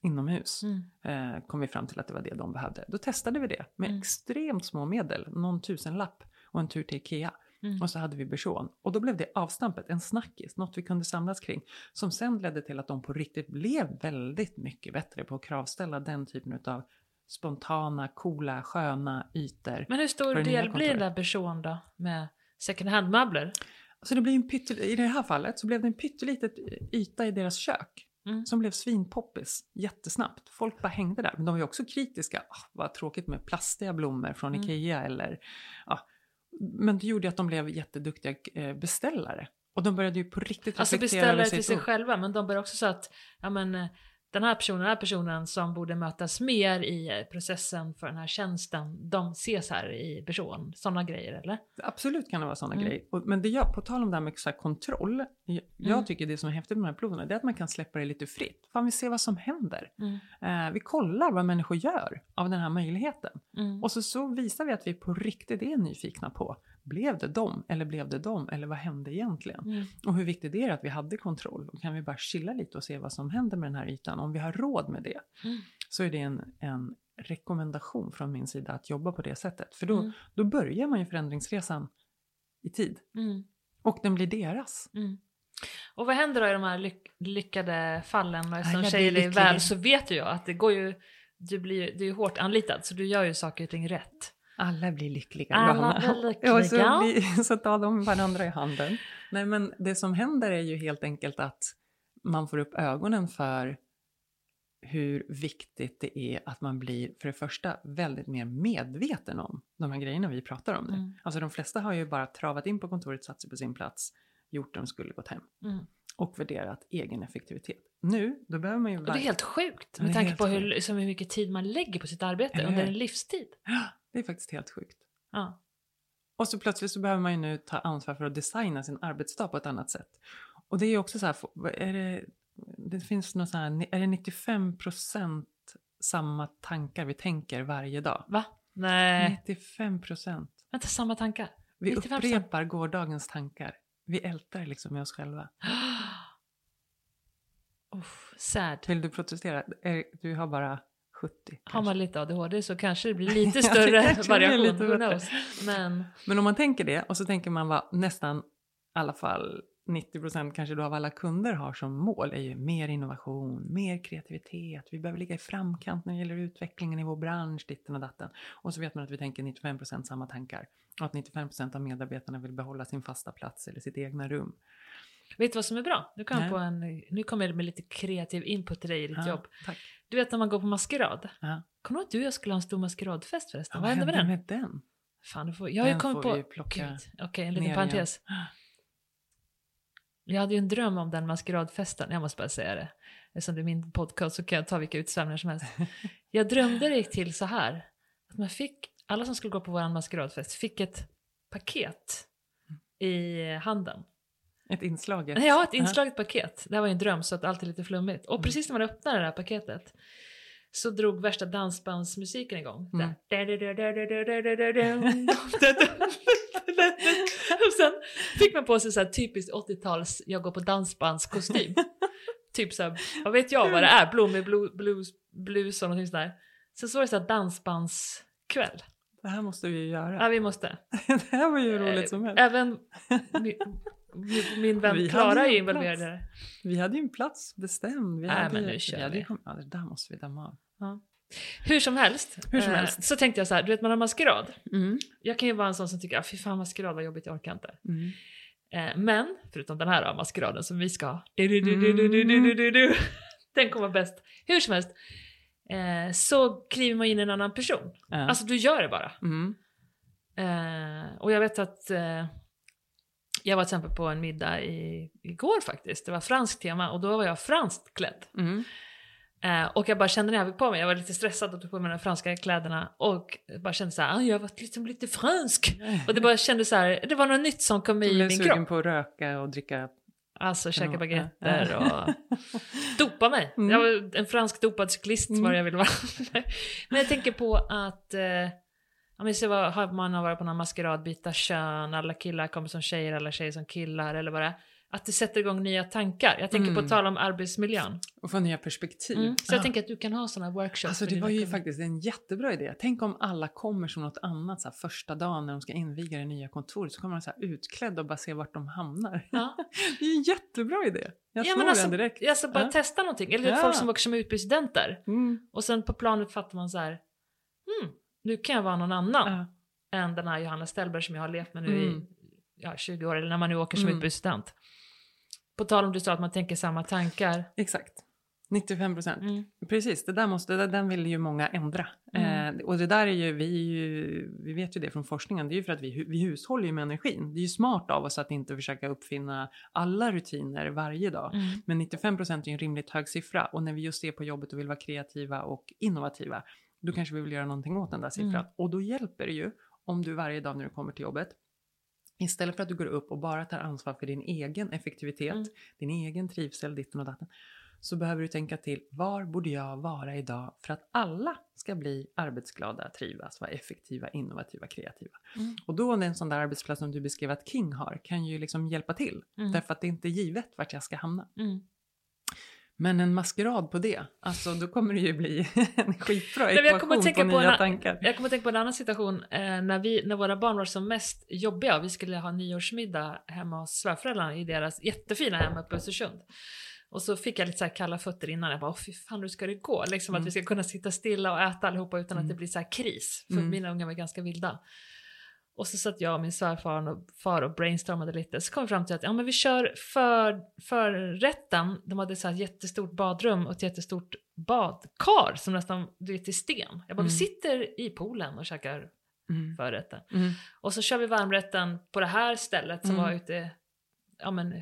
Inomhus mm. eh, kom vi fram till att det var det de behövde. Då testade vi det med mm. extremt små medel. Någon tusenlapp och en tur till Ikea. Mm. Och så hade vi person. Och då blev det avstampet, en snackis. Något vi kunde samlas kring. Som sen ledde till att de på riktigt blev väldigt mycket bättre på att kravställa den typen av spontana, coola, sköna ytor. Men hur stor del blir den där person då? Med second hand möbler? Så det blir en pyttel- I det här fallet så blev det en pyttelitet yta i deras kök. Mm. Som blev svinpoppis jättesnabbt. Folk bara hängde där. Men de var ju också kritiska. Oh, vad tråkigt med plastiga blommor från mm. Ikea. Eller, ja. Men det gjorde att de blev jätteduktiga beställare. Och de började ju på riktigt reflektera. Alltså beställare till sig själva. Men de började också så att... Ja, men, den här personen, den här personen som borde mötas mer i processen för den här tjänsten, de ses här i person, sådana grejer, eller? Absolut kan det vara sådana mm. grejer. Och, men det jag, på tal om det här med så här kontroll, jag, mm. jag tycker det som är häftigt med de här proverna, det är att man kan släppa det lite fritt. Fan, vi ser vad som händer. Mm. Eh, vi kollar vad människor gör av den här möjligheten. Mm. Och så, så visar vi att vi på riktigt är nyfikna på, blev det dem eller blev det dem eller vad hände egentligen? Mm. Och hur viktigt det är att vi hade kontroll, och kan vi bara chilla lite och se vad som händer med den här ytan, om vi har råd med det. Mm. Så är det en, en rekommendation från min sida att jobba på det sättet, för då, mm. då börjar man ju förändringsresan i tid mm. och den blir deras. Mm. Och vad händer då i de här lyck- lyckade fallen? När som tjejer är väl så vet jag att det går ju, du blir du är hårt anlitad så du gör ju saker och ting rätt. Alla blir lyckliga. Alla blir lyckliga. Och så, blir, så tar de varandra i handen. Nej, men det som händer är ju helt enkelt att man får upp ögonen för hur viktigt det är att man blir för det första väldigt mer medveten om de här grejerna vi pratar om nu. Mm. Alltså de flesta har ju bara travat in på kontoret, satt sig på sin plats, gjort det de skulle, gått hem. Mm. Och värderat egen effektivitet. Nu, då behöver man ju... Och det är helt sjukt med tanke på hur, liksom, hur mycket tid man lägger på sitt arbete under en livstid. Det är faktiskt helt sjukt. Ja. Och så plötsligt så behöver man ju nu ta ansvar för att designa sin arbetsdag på ett annat sätt. Och det är ju också så här, är det, det finns något så här, är det nittiofem procent samma tankar vi tänker varje dag? Va? Nej. nittiofem procent. Vänta, samma tankar? Vi nittiofem procent. Upprepar gårdagens tankar. Vi ältar liksom med oss själva. Oh, sad. Vill du protestera? Du har bara... sjuttio, har man lite A D H D så kanske det blir lite större variation. Lite bättre. Men... Men om man tänker det, och så tänker man vad nästan i alla fall nittio procent kanske då av alla kunder har som mål är ju mer innovation, mer kreativitet. Vi behöver ligga i framkant när det gäller utvecklingen i vår bransch, ditten och datten. Och så vet man att vi tänker nittiofem procent samma tankar. Och att nittiofem procent av medarbetarna vill behålla sin fasta plats eller sitt egna rum. Vet du vad som är bra? Nu, kan på en, nu kommer jag med lite kreativ input till dig i ditt ja, jobb. Tack. Du vet när man går på maskerad. Ja. Kommer du att du och jag skulle ha en stor maskeradfest förresten? Ja, vad hände med den? Med den? Fan, du får, jag har ju kommit på... Okej, okay, en liten parentes. Igen. Jag hade ju en dröm om den maskeradfesten. Jag måste bara säga det. Eftersom det är min podcast så kan jag ta vilka utsvämningar som helst. Jag drömde det till så här. Att man fick, alla som skulle gå på vår maskeradfest fick ett paket i handen. Ett inslaget. Ja, ett inslaget uh-huh. paket. Det var ju en dröm så att allt är lite flummigt. Och precis när man öppnade det här paketet så drog värsta dansbandsmusiken igång. Mm. Och sen fick man på sig så här typiskt åttio-tals jag går på dansbandskostym. Typ så här, vad vet jag vad det är? Blommig blues, blues och någonting sådär. Sen så var det så här dansbandskväll. Det här måste vi ju göra. Ja, vi måste. Det här var ju roligt som helst. Även... Min vän Klara är involverad där. Vi hade ju en plats bestämd. Vi äh, hade men nu kör vi. Hade, ja, det där måste vi damma av. Ja. Hur som helst. Hur som eh, helst. Så tänkte jag så här, du vet man har maskerad. Mm. Jag kan ju vara en sån som tycker, ah, fy fan maskerad var jobbigt, jag orkar inte. Mm. Eh, men, förutom den här maskeraden som vi ska ha. Mm. Den kommer bäst. Hur som helst. Eh, så kliver man in en annan person. Mm. Alltså du gör det bara. Mm. Eh, och jag vet att... Eh, Jag var till exempel på en middag i, igår faktiskt. Det var franskt tema och då var jag franskt klädd. Mm. Eh, och jag bara kände när jag fick på mig. Jag var lite stressad och tog på mig de franska kläderna. Och bara kände så här, jag var liksom lite fransk. Mm. Och det bara kände så här, det var något nytt som kom i min kropp. Du blev sugen på att röka och dricka. Alltså käka baguetter och dopa mig. Mm. Jag var en fransk dopad cyklist var jag ville vara. Men jag tänker på att... Eh, om vi ser vad har man har varit på någon maskerad, byta kön, alla killar kommer som tjejer, alla tjejer som killar eller vad det är. Att det sätter igång nya tankar. Jag tänker mm. på tal om arbetsmiljön. Och få nya perspektiv. Mm. Så ah. jag tänker att du kan ha sådana workshops. Alltså det var ju kunder. Faktiskt en jättebra idé. Tänk om alla kommer som något annat så här, första dagen när de ska inviga det nya kontoret. Så kommer de så här utklädda och bara se vart de hamnar. Ja. Det är en jättebra idé. Jag ja, men alltså, den direkt. Jag ska bara ja. testa någonting. Eller ja. folk som åker som utbytesstudenter. Mm. Och sen på planet fattar man så här. Hmm. Nu kan jag vara någon annan uh. än den här Johanna Stelberg som jag har levt med nu mm. i ja, tjugo år. Eller när man nu åker som mm. utbytesstudent. På tal om du sa att man tänker samma tankar. Exakt. nittiofem procent. Mm. Precis, det där måste, det, den vill ju många ändra. Mm. Eh, och det där är ju, vi är ju, vi vet ju det från forskningen, det är ju för att vi, vi hushåller ju med energin. Det är ju smart av oss att inte försöka uppfinna alla rutiner varje dag. Mm. Men nittiofem procent är ju en rimligt hög siffra, och när vi just är på jobbet och vill vara kreativa och innovativa, då kanske vi vill göra någonting åt den där siffran. Mm. Och då hjälper det ju om du varje dag när du kommer till jobbet, istället för att du går upp och bara tar ansvar för din egen effektivitet, mm. din egen trivsel, ditten och datten, så behöver du tänka till, var borde jag vara idag för att alla ska bli arbetsglada, trivas, vara effektiva, innovativa, kreativa. Mm. Och då en sån där arbetsplats som du beskrev att King har kan ju liksom hjälpa till. Mm. Därför att det är inte givet vart jag ska hamna. Mm. Men en maskerad på det, alltså då kommer det ju bli en skitbra ekvation på nya tankar. Jag kommer att tänka på en annan situation, eh, när, vi, när våra barn var som mest jobbiga. Vi skulle ha nyårsmiddag hemma hos svärföräldrarna i deras jättefina hemma på Östersund. Och så fick jag lite så här kalla fötter innan. Jag bara, åh fy fan, hur ska det gå? Liksom mm. att vi ska kunna sitta stilla och äta allihopa utan mm. att det blir så här kris. För mm. mina ungar var ganska vilda. Och så satt jag och min svärfar och far och brainstormade lite. Så kom vi fram till att ja, men vi kör för, för rätten. De hade så här jättestort badrum och ett jättestort badkar som nästan du är till sten. Jag bara, mm. vi sitter i poolen och käkar mm. förrätten. Mm. Och så kör vi varmrätten på det här stället som mm. var ute, ja men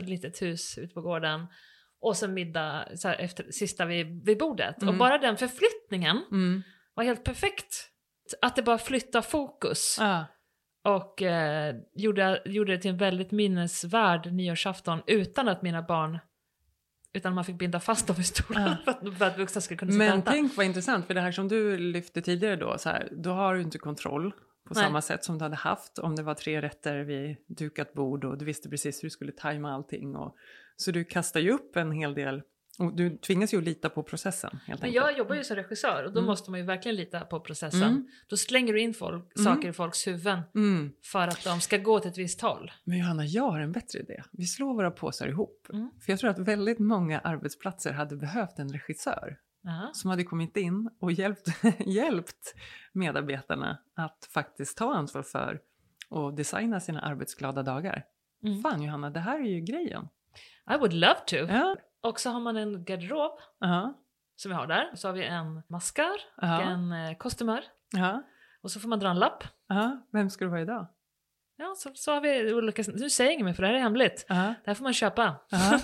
ett litet hus ute på gården. Och sen middag så här, efter, sista vid, vid bordet. Mm. Och bara den förflyttningen mm. var helt perfekt. Att det bara flyttar fokus. Ah. Och eh, gjorde, gjorde det till en väldigt minnesvärd nyårsafton. Utan att mina barn... Utan man fick binda fast dem i stolen ja. för, för att vuxna skulle kunna sitta. Men tänk vad intressant. För det här som du lyfte tidigare då. Så här, då har du inte kontroll på Nej. Samma sätt som du hade haft. Om det var tre rätter vid dukat bord. Och du visste precis hur du skulle tajma allting. Och, så du kastar ju upp en hel del. Och du tvingas ju lita på processen. Helt Men jag jobbar ju som regissör. Och då mm. måste man ju verkligen lita på processen. Mm. Då slänger du in folk, saker mm. i folks huvuden. Mm. För att de ska gå till ett visst håll. Men Johanna, jag har en bättre idé. Vi slår våra påsar ihop. Mm. För jag tror att väldigt många arbetsplatser hade behövt en regissör. Uh-huh. Som hade kommit in och hjälpt, hjälpt medarbetarna att faktiskt ta ansvar för. Och designa sina arbetsglada dagar. Mm. Fan Johanna, det här är ju grejen. I would love to. Ja. Och så har man en garderob uh-huh. som vi har där. Så har vi en maskar uh-huh. och en eh, kostymör. Uh-huh. Och så får man dra en lapp. Uh-huh. Vem ska du vara idag? Ja, så, så har vi olika... Nu säger jag inget mer för det här är hemligt. Uh-huh. Det här får man köpa. Uh-huh.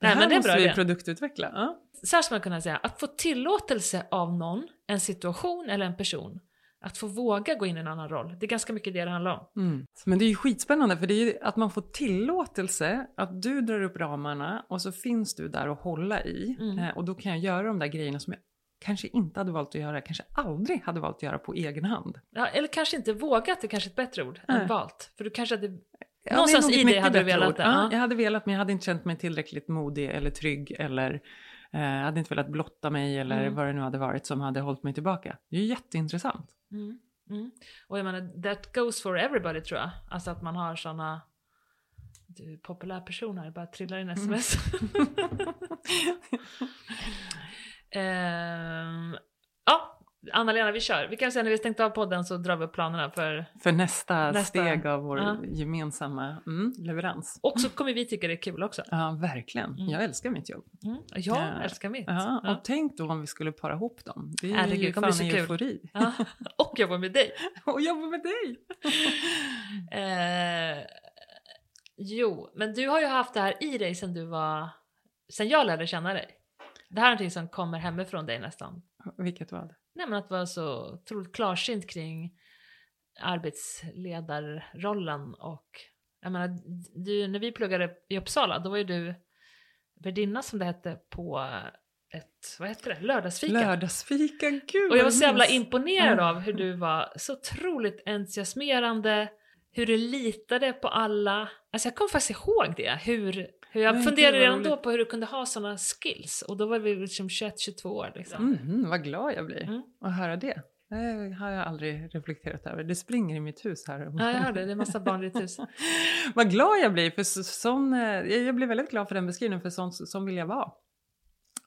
Det här Nej, men det är bra måste vi igen. Produktutveckla. Uh-huh. Så här ska man kunna säga. Att få tillåtelse av någon, en situation eller en person. Att få våga gå in i en annan roll. Det är ganska mycket det det handlar om. Mm. Men det är ju skitspännande. För det är ju att man får tillåtelse. Att du drar upp ramarna. Och så finns du där att hålla i. Mm. Eh, och då kan jag göra de där grejerna som jag kanske inte hade valt att göra. Kanske aldrig hade valt att göra på egen hand. Ja, eller kanske inte vågat. Det är kanske ett bättre ord äh. än valt. För du kanske hade... Ja, någonstans i dig hade du velat det. Ja, jag hade velat men jag hade inte känt mig tillräckligt modig eller trygg. Eller... Jag hade inte velat blotta mig eller mm. vad det nu hade varit som hade hållit mig tillbaka. Det är ju jätteintressant. Mm. Mm. Och jag menar, that goes for everybody tror jag. Alltså att man har sådana populär personer, bara trillar in sms. Mm. um, ja, Anna-Lena vi kör. Vi kan säga när vi stängt av podden så drar vi upp planerna för... För nästa, nästa. steg av vår uh. gemensamma mm, leverans. Och så kommer vi tycka det är kul också. Ja, verkligen. Mm. Jag älskar mitt jobb. Mm. Jag ja. älskar mitt. Ja. Ja. Och tänk då om vi skulle para ihop dem. Det är Ärlig, ju fan en eufori. Ja. Och jobba med dig. Och jobba med dig. eh, jo, men du har ju haft det här i dig sedan du var... Sen jag lärde känna dig. Det här är någonting som kommer hemifrån dig nästan. Vilket var det? Nej, men att vara så otroligt klarsynt kring arbetsledarrollen. Och jag menar, du, när vi pluggade i Uppsala, då var ju du värdinna som det hette på ett, vad heter det? Lördagsfika. Lördagsfika, gud. Och jag var så jävla imponerad av hur du var så otroligt entusiasmerande. Hur du litade på alla. Alltså jag kommer faktiskt ihåg det. Hur, hur jag Nej, funderade redan då på hur du kunde ha sådana skills. Och då var vi liksom tjugoett tjugotvå år. Liksom. Mm, vad glad jag blir mm. att höra det. Det har jag aldrig reflekterat över. Det springer i mitt hus här. Ja, jag hörde. Det är en massa barn i ditt hus. Vad glad jag blir. För sån, jag blir väldigt glad för den beskrivningen. För sån, sån vill jag vara.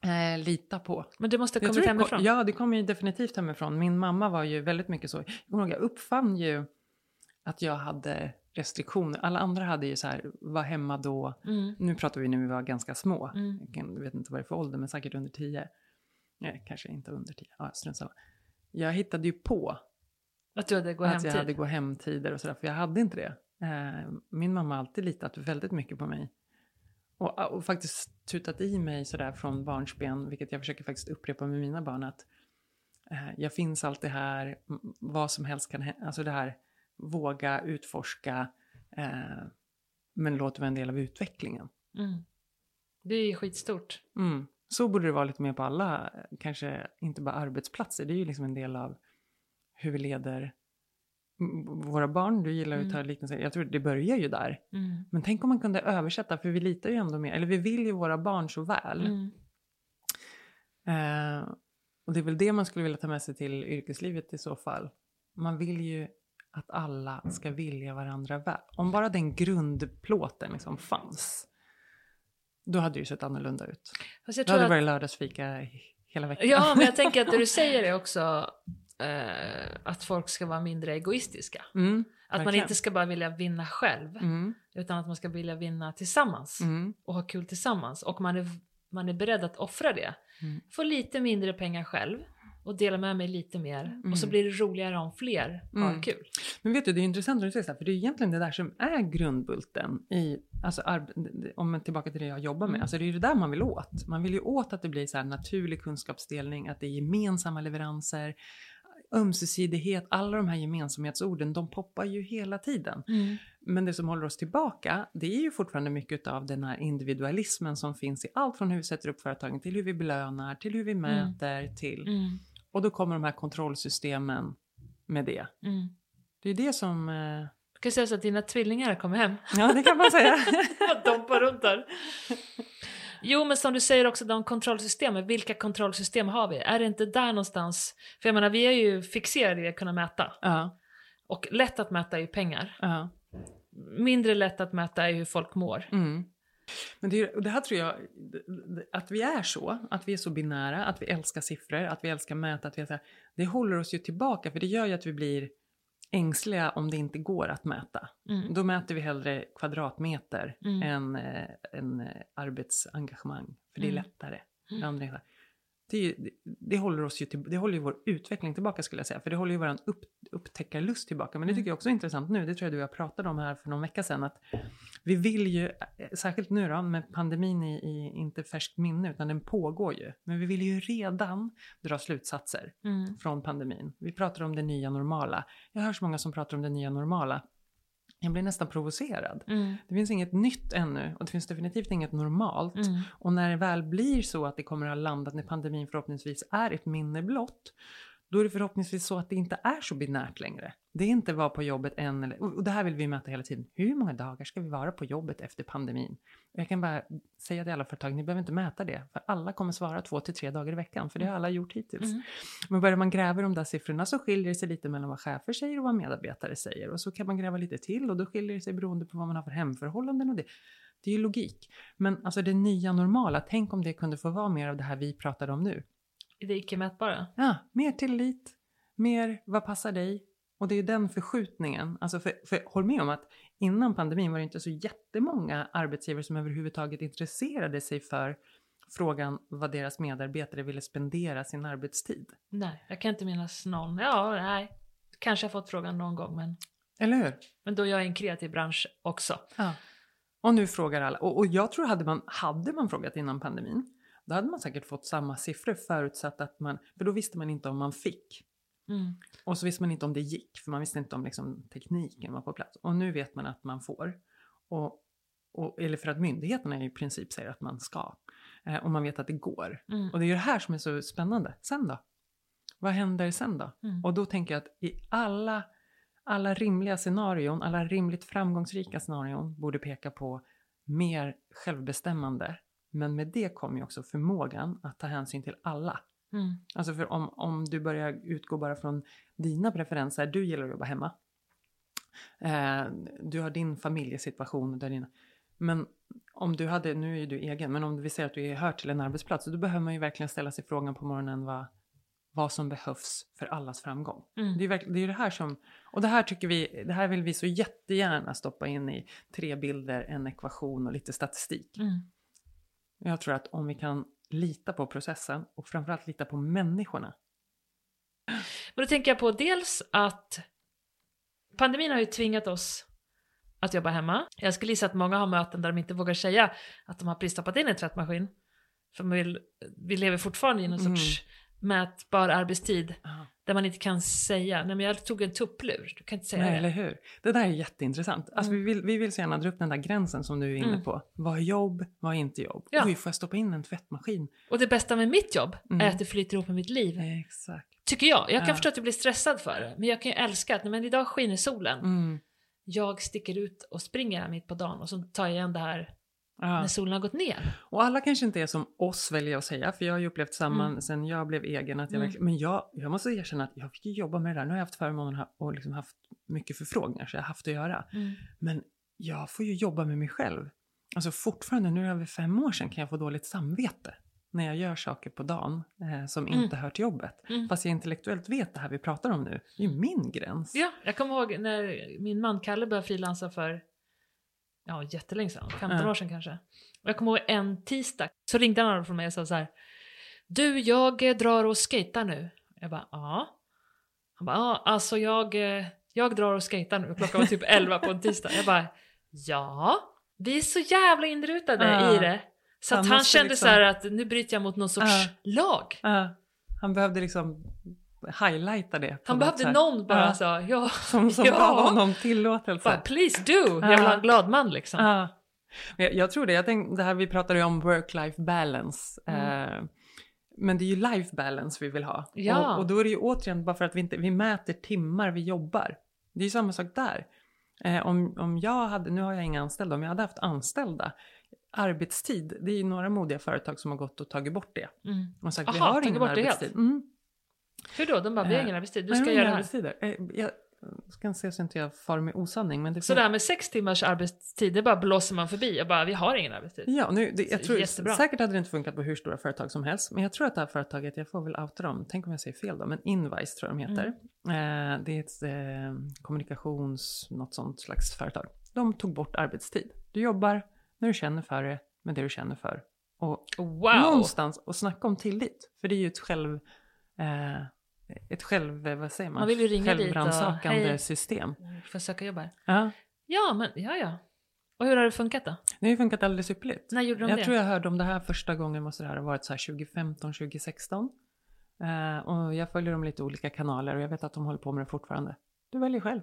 Eh, lita på. Men du måste komma hemifrån. Ja, det kommer ju definitivt hemifrån. Min mamma var ju väldigt mycket så. Jag uppfann ju... Att jag hade restriktioner. Alla andra hade ju så här, var hemma då. Mm. Nu pratar vi när vi var ganska små. Mm. Jag kan, vet inte vad det är för ålder, men säkert under tio. Nej, kanske inte under tio. Ja, strunt samma. Jag hittade ju på att, du hade gå att jag hade gå hemtider och sådär, för jag hade inte det. Eh, min mamma har alltid litat väldigt mycket på mig. Och, och faktiskt tutat i mig sådär från barnsben, vilket jag försöker faktiskt upprepa med mina barn, att eh, jag finns alltid här, vad som helst kan hända, alltså det här våga, utforska, eh, men låt vara en del av utvecklingen. Mm. Det är ju skitstort. Mm. Så borde det vara lite mer på alla, kanske inte bara arbetsplatser, det är ju liksom en del av hur vi leder våra barn. Du gillar ju att ta liknelser. Jag tror det börjar ju där. Mm. Men tänk om man kunde översätta, för vi litar ju ändå mer, eller vi vill ju våra barn så väl. Mm. Eh, och det är väl det man skulle vilja ta med sig till yrkeslivet i så fall. Man vill ju att alla ska vilja varandra väl. Om bara den grundplåten liksom fanns, då hade det ju sett annorlunda ut. Fast jag tror då hade att... det varit lördagsfika hela veckan. Ja, men jag tänker att det du säger är också eh, att folk ska vara mindre egoistiska. Mm, att verkligen. Man inte ska bara vilja vinna själv. Mm. Utan att man ska vilja vinna tillsammans. Mm. Och ha kul tillsammans. Och man är, man är beredd att offra det. Mm. Få lite mindre pengar själv. Och dela med mig lite mer. Mm. Och så blir det roligare om fler har mm. kul. Men vet du, det är intressant att du säger så här. För det är egentligen det där som är grundbulten. I, alltså, arbe- om man tillbaka till det jag jobbar med. Mm. Alltså det är ju det där man vill åt. Man vill ju åt att det blir så här naturlig kunskapsdelning. Att det är gemensamma leveranser. Ömsesidighet. Alla de här gemensamhetsorden. De poppar ju hela tiden. Mm. Men det som håller oss tillbaka. Det är ju fortfarande mycket av den här individualismen. Som finns i allt från hur vi sätter upp företagen. Till hur vi belönar. Till hur vi mäter. Mm. Till... Mm. Och då kommer de här kontrollsystemen med det. Mm. Det är det som... Eh... Du kan säga så att dina tvillingar kommer hem. Ja, det kan man säga. De bara runt där. Jo, men som du säger också, de kontrollsystemen. Vilka kontrollsystem har vi? Är det inte där någonstans? För jag menar, vi är ju fixerade i att kunna mäta. Uh-huh. Och lätt att mäta är ju pengar. Uh-huh. Mindre lätt att mäta är hur folk mår. Mm. Men det, det här tror jag, att vi är så, att vi är så binära, att vi älskar siffror, att vi älskar mäta, att vi är så här, det håller oss ju tillbaka, för det gör ju att vi blir ängsliga om det inte går att mäta. Mm. Då mäter vi hellre kvadratmeter mm. än, eh, än arbetsengagemang, för det är mm. lättare. Mm. Det, det, det håller oss ju till, det håller ju vår utveckling tillbaka skulle jag säga, för det håller ju vår upp, upptäckarlust tillbaka. Men det tycker jag också är intressant nu, det tror jag du och jag pratade om här för någon vecka sedan, att vi vill ju, särskilt nu då med pandemin i, i inte färskt minne utan den pågår ju, men vi vill ju redan dra slutsatser mm. från pandemin. Vi pratar om det nya normala, jag hör så många som pratar om det nya normala, jag blir nästan provocerad. Mm. Det finns inget nytt ännu. Och det finns definitivt inget normalt. Mm. Och när det väl blir så att det kommer att ha landat. När pandemin förhoppningsvis är ett minne blott. Då är det förhoppningsvis så att det inte är så binärt längre. Det är inte vara på jobbet än. Eller, och det här vill vi mäta hela tiden. Hur många dagar ska vi vara på jobbet efter pandemin? Och jag kan bara säga till alla företag. Ni behöver inte mäta det. För alla kommer svara två till tre dagar i veckan. För det har alla gjort hittills. Mm. Men börjar man gräva de där siffrorna så skiljer det sig lite mellan vad chefer säger och vad medarbetare säger. Och så kan man gräva lite till. Och då skiljer det sig beroende på vad man har för hemförhållanden och det. Det är ju logik. Men alltså det nya normala. Tänk om det kunde få vara mer av det här vi pratade om nu. Det är icke-mätbara. Ja, mer tillit. Mer, vad passar dig? Och det är ju den förskjutningen. Alltså för, för håll med om att innan pandemin var det inte så jättemånga arbetsgivare som överhuvudtaget intresserade sig för frågan vad deras medarbetare ville spendera sin arbetstid. Nej, jag kan inte minnas någon. Ja, nej. Kanske jag fått frågan någon gång, men... Eller hur? Men då är jag i en kreativ bransch också. Ja. Och nu frågar alla. Och, och jag tror hade man, hade man frågat innan pandemin, då hade man säkert fått samma siffror förutsatt att man... För då visste man inte om man fick. Mm. Och så visste man inte om det gick. För man visste inte om liksom, tekniken var på plats. Och nu vet man att man får. Och, och, eller för att myndigheterna i princip säger att man ska. Eh, och man vet att det går. Mm. Och det är ju det här som är så spännande. Sen då? Vad händer sen då? Mm. Och då tänker jag att i alla, alla rimliga scenarion, alla rimligt framgångsrika scenarion borde peka på mer självbestämmande. Men med det kommer ju också förmågan att ta hänsyn till alla. Mm. Alltså för om, om du börjar utgå bara från dina preferenser. Du gillar att jobba hemma. Eh, du har din familjesituation. Där dina, men om du hade, nu är du egen. Men om vi säger att du är hör till en arbetsplats. Då behöver man ju verkligen ställa sig frågan på morgonen. Vad, vad som behövs för allas framgång. Mm. Det är verkligen, det är det här som, och det här tycker vi, det här vill vi så jättegärna stoppa in i tre bilder, en ekvation och lite statistik. Mm. Jag tror att om vi kan lita på processen och framförallt lita på människorna. Men då tänker jag på dels att pandemin har ju tvingat oss att jobba hemma. Jag skulle gissa att många har möten där de inte vågar säga att de har pristoppat in en tvättmaskin. För man vill, vi lever fortfarande i någon sorts mm. mätbar arbetstid uh-huh. där man inte kan säga, nej men jag tog en tupplur, du kan inte säga nej, det. Eller hur? Det där är jätteintressant. Mm. Alltså vi vill, vi vill så gärna dra upp den där gränsen som du är inne mm. på. Vad är jobb, vad är inte jobb? Ja. Oj, får jag stoppa in en tvättmaskin? Och det bästa med mitt jobb mm. är att det flyter ihop med mitt liv. Exakt. Tycker jag. Jag kan ja. förstå att du blir stressad för det. Men jag kan ju älska att, nej men idag skiner solen. Mm. Jag sticker ut och springer här mitt på dagen och så tar jag igen det här Aha. när solen har gått ner. Och alla kanske inte är som oss, väljer jag att säga, för jag har ju upplevt samman mm. sen jag blev egen att jag mm. verkl- men jag, jag måste erkänna att jag fick jobba med det där. Nu har jag haft förmånen och liksom haft mycket förfrågningar så jag har haft att göra. Mm. Men jag får ju jobba med mig själv. Alltså fortfarande, nu är det över fem år sedan kan jag få dåligt samvete när jag gör saker på dagen eh, som mm. inte hör till jobbet. Mm. Fast jag intellektuellt vet det här vi pratar om nu. Det är ju min gräns. Ja, jag kommer ihåg när min man Kalle började frilansa för ja, jättelänge sedan. femton mm. år sedan kanske. Och jag kommer ihåg en tisdag så ringde han från mig och sa så här: du, jag drar och skejtar nu. Jag bara, ja. Han bara, ja, alltså jag, jag drar och skejtar nu. Klockan var typ elva på en tisdag. Jag bara, ja. Vi är så jävla inrutade mm. i det. Så han, att han kände liksom så här att nu bryter jag mot någon sorts uh, lag. Uh, han behövde liksom highlighta det. Han behövde här, någon bara uh, sa, ja. Som, som ja. gav honom tillåtelse. But please do, uh, jag vill ha en glad man liksom. Uh. Jag, jag tror det, jag tänkte, det här vi pratade ju om work-life balance. Mm. Uh, men det är ju life balance vi vill ha. Ja. Och, och då är det ju återigen bara för att vi, inte, vi mäter timmar vi jobbar. Det är ju samma sak där. Uh, om, om jag hade, nu har jag inga anställda, om jag hade haft anställda. Arbetstid, det är ju några modiga företag som har gått och tagit bort det. Mm. Och sagt, aha, vi har ingen arbetstid. Mm. Hur då? De bara, vi har ingen arbetstid. Du ska göra arbetstider. Jag ska se så inte jag far med osanning. Men det så får... det här med sex timmars arbetstid, det bara blåser man förbi. Jag bara, vi har ingen arbetstid. Ja, nu, det, jag tror, jättebra. Säkert hade det inte funkat på hur stora företag som helst. Men jag tror att det här företaget, jag får väl outa dem. Tänk om jag säger fel då, men In-Vice tror jag de heter. Mm. Eh, det är ett eh, kommunikations, något sånt slags företag. De tog bort arbetstid. Du jobbar när du känner för det, med det du känner för. Och wow. någonstans, och snacka om tillit. För det är ju ett själv... Eh, ett själv, vad säger man? Man vill ju ringa dit och... Hej. System. Får söka jobb här. Ja. Ja, men, ja, ja. Och hur har det funkat då? Det har ju funkat alldeles ypperligt. När gjorde de jag det? Jag tror jag hörde om det här första gången, måste det här ha varit så här tjugofemton tjugosexton. Eh, och jag följer dem lite olika kanaler och jag vet att de håller på med det fortfarande. Du väljer själv.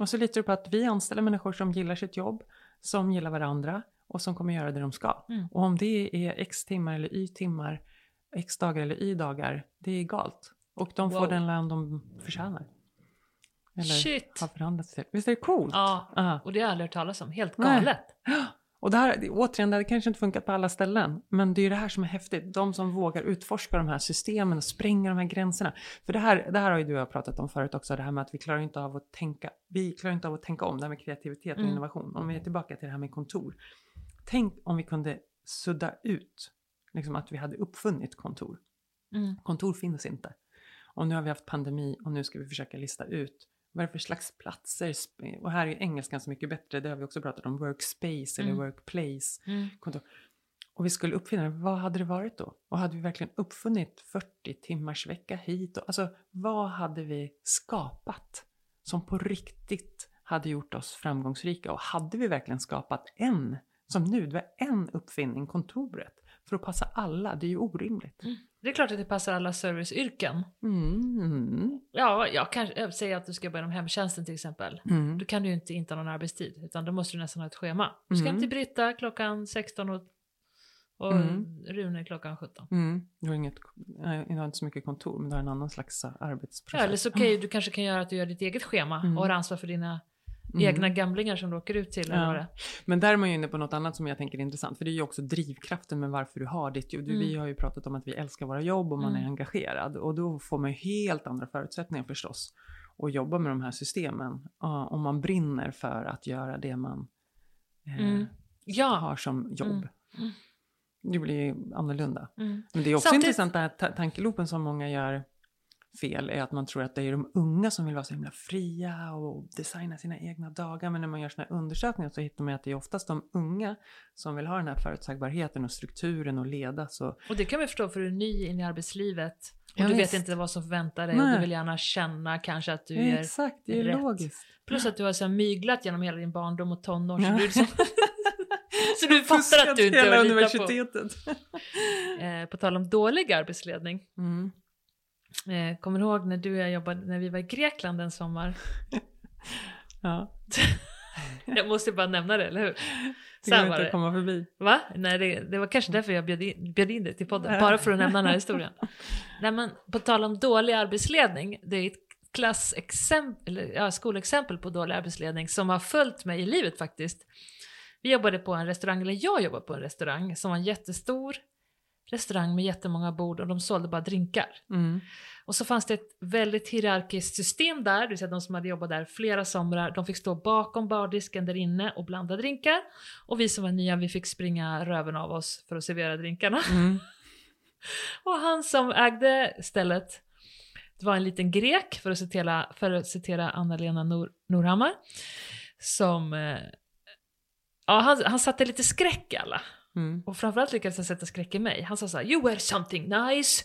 Och så litar du på att vi anställer människor som gillar sitt jobb, som gillar varandra. Och som kommer göra det de ska. Mm. Och om det är x timmar eller y timmar. X dagar eller y dagar. Det är galt. Och de wow. får den lön de förtjänar. Eller Shit. Har förhandlat sig. Visst är det coolt? Ja. Uh-huh. Och det har jag aldrig hört talas om. Helt galet. Nej. Och det här, återigen, det hade kanske inte funkat på alla ställen. Men det är ju det här som är häftigt. De som vågar utforska de här systemen. Och spränga de här gränserna. För det här, det här har ju du och jag pratat om förut också. Det här med att vi klarar inte av att tänka. Vi klarar inte av att tänka om. Det här med kreativitet och mm. innovation. Om vi är tillbaka till det här med kontor. Tänk om vi kunde sudda ut liksom att vi hade uppfunnit kontor. Mm. Kontor finns inte. Och nu har vi haft pandemi och nu ska vi försöka lista ut vad det är för slags platser. Och här är engelskan så mycket bättre. Det har vi också pratat om, workspace eller mm. workplace. Mm. Kontor. Och vi skulle uppfinna, vad hade det varit då? Och hade vi verkligen uppfunnit fyrtio timmars vecka hit? Och, alltså vad hade vi skapat som på riktigt hade gjort oss framgångsrika? Och hade vi verkligen skapat en som nu, det var en uppfinning, kontoret. För att passa alla, det är ju orimligt. Mm. Det är klart att det passar alla serviceyrken. Mm. Ja, jag kan säga att du ska börja om hemtjänsten till exempel. Mm. Då kan du ju inte, inte ha någon arbetstid. Utan då måste du nästan ha ett schema. Du ska mm. till Britta klockan sexton och, och mm. Rune klockan sjutton. Mm. Du har inget, jag har inte så mycket kontor, men du har en annan slags arbetsprocess. Ja, eller så okay, du kanske kan göra att du gör ditt eget schema mm. och har ansvar för dina... Mm. egna gamlingar som du åker ut till. Eller ja. det. Men där är man ju inne på något annat som jag tänker är intressant. För det är ju också drivkraften med varför du har ditt jobb. Mm. Vi har ju pratat om att vi älskar våra jobb och man mm. är engagerad. Och då får man ju helt andra förutsättningar förstås. Att jobba med de här systemen. Om man brinner för att göra det man eh, mm. ja. har som jobb. Mm. Mm. Det blir ju annorlunda. Mm. Men det är också Samtidigt... intressant den här ta- tankelopen som många gör. fel är att man tror att det är de unga som vill vara så himla fria och designa sina egna dagar. Men när man gör såna här undersökningar så hittar man att det är oftast de unga som vill ha den här förutsägbarheten och strukturen och leda. Så. Och det kan vi förstå, för du är ny in i arbetslivet. Och ja, du vet inte vad som förväntar dig. Nej. Och du vill gärna känna kanske att du ja, är exakt, det är rätt. Logiskt. Plus att du har så myglat genom hela din barndom och tonår. Ja. Så, du, så, så du fattar att du inte har universitetet. På. Eh, på tal om dålig arbetsledning. Mm. Eh, kommer du ihåg när du och jag jobbade, när vi var i Grekland en sommar? Ja. Jag måste bara nämna det, eller hur? Det går inte att komma förbi. Va? Nej, det, det var kanske därför jag bjöd in, bjöd in dig till podden. Bara för att nämna den här historien. Nej, men på tal om dålig arbetsledning. Det är ett klassexempel, ja, skolexempel på dålig arbetsledning som har följt mig i livet faktiskt. Vi jobbade på en restaurang, eller jag jobbade på en restaurang som var en jättestor restaurang med jättemånga bord, och de sålde bara drinkar. Mm. Och så fanns det ett väldigt hierarkiskt system där. Det vill säga de som hade jobbat där flera somrar, de fick stå bakom bardisken där inne och blanda drinkar. Och vi som var nya, vi fick springa röven av oss för att servera drinkarna. Mm. Och han som ägde stället, det var en liten grek, för att citera, för att citera Anna-Lena Nor- Norhammar. Som, ja, han, han satte lite skräck i alla. Mm. Och framförallt lyckades han sätta skräck i mig. Han sa såhär, you wear something nice,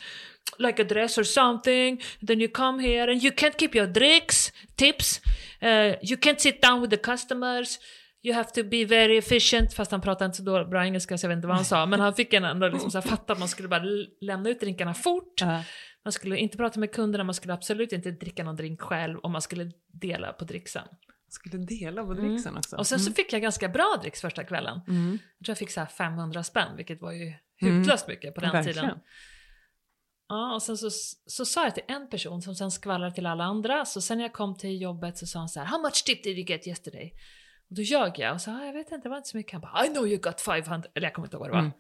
like a dress or something, then you come here and you can't keep your drinks, tips, uh, you can't sit down with the customers, you have to be very efficient. Fast han pratade inte så bra engelska så jag vet inte vad han sa. Men han fick en ändå liksom fatta att man skulle bara lämna ut drinkarna fort. Uh-huh. Man skulle inte prata med kunderna, man skulle absolut inte dricka någon drink själv, och man skulle dela på dricksen. Skulle dela på dricksen mm. också. Och sen mm. så fick jag ganska bra dricks första kvällen. Mm. Jag tror jag fick så här femhundra spänn. Vilket var ju hutlöst mm. mycket på den verkligen. Tiden. Ja, och sen så, så sa jag till en person som sen skvallrade till alla andra. Så sen när jag kom till jobbet så sa han så här, how much tip did you get yesterday? Och då ljög jag och sa, jag vet inte, det var inte så mycket. Han bara, I know you got five hundred. Eller jag kommer inte ihåg vad det var. Mm.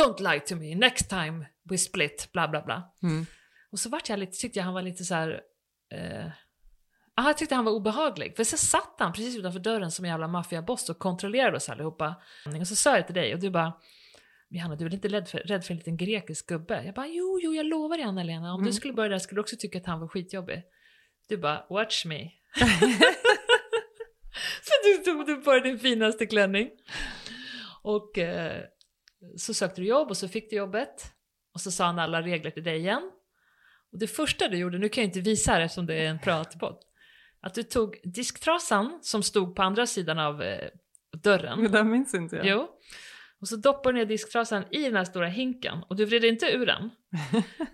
Don't lie to me. Next time we split. Bla bla bla. Mm. Och så vart jag lite, tyckte jag han var lite så här... Eh, Ah, jag tyckte han var obehaglig. För så satt han precis utanför dörren som en jävla maffiaboss och kontrollerade oss allihopa. Och så sa jag till dig och du bara, Johanna, du är inte rädd för, rädd för en liten grekisk gubbe. Jag bara, jo, jo, jag lovar dig, Anna-Lena. Om mm. du skulle börja där skulle du också tycka att han var skitjobbig. Du bara, watch me. Så du tog du på din finaste klänning. Och eh, så sökte du jobb och så fick du jobbet. Och så sa han alla regler till dig igen. Och det första du gjorde, nu kan jag inte visa här eftersom det är en pratpodd, att du tog disktrasan som stod på andra sidan av eh, dörren. Men det minns inte jag. Jo. Och så doppade du ner disktrasan i den här stora hinken. Och du vred inte ur den.